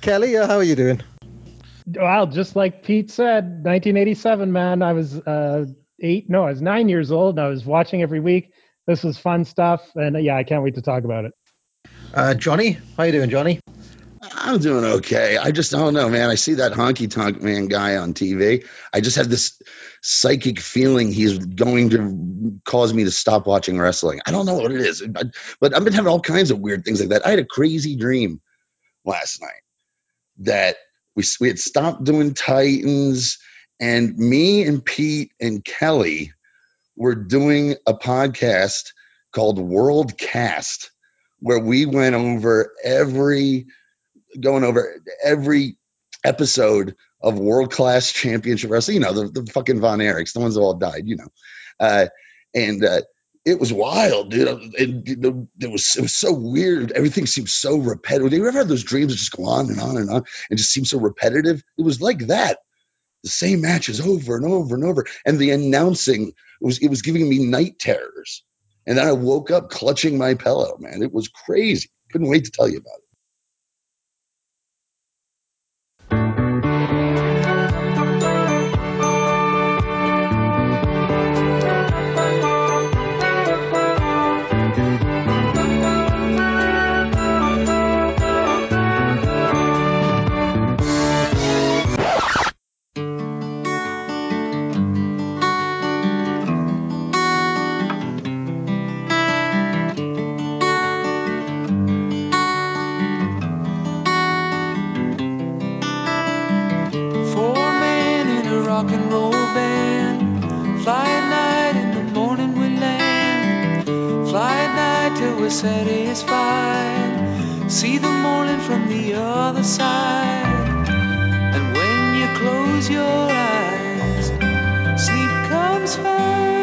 Kelly, uh, how are you doing? Well, just like Pete said, nineteen eighty-seven, man, I was uh, eight, no, I was nine years old, and I was watching every week. This was fun stuff, and uh, yeah, I can't wait to talk about it. Uh, Johnny, how you doing, Johnny? I'm doing okay. I just, I don't know, man. I see that honky tonk man guy on T V. I just have this psychic feeling he's going to cause me to stop watching wrestling. I don't know what it is, but, but I've been having all kinds of weird things like that. I had a crazy dream last night that we we had stopped doing Titans, and me and Pete and Kelly were doing a podcast called World Cast, where we went over every going over every episode of World Class Championship Wrestling, you know, the, the fucking Von Erichs, the ones that all died, you know. Uh, and uh, it was wild, dude. It, it, it, was, it was so weird. Everything seemed so repetitive. Do you ever have those dreams that just go on and on and on and just seem so repetitive? It was like that. The same matches over and over and over. And the announcing, it was it was giving me night terrors. And then I woke up clutching my pillow, man. It was crazy. Couldn't wait to tell you about it. Satisfied, see the morning from the other side, and when you close your eyes, sleep comes fast.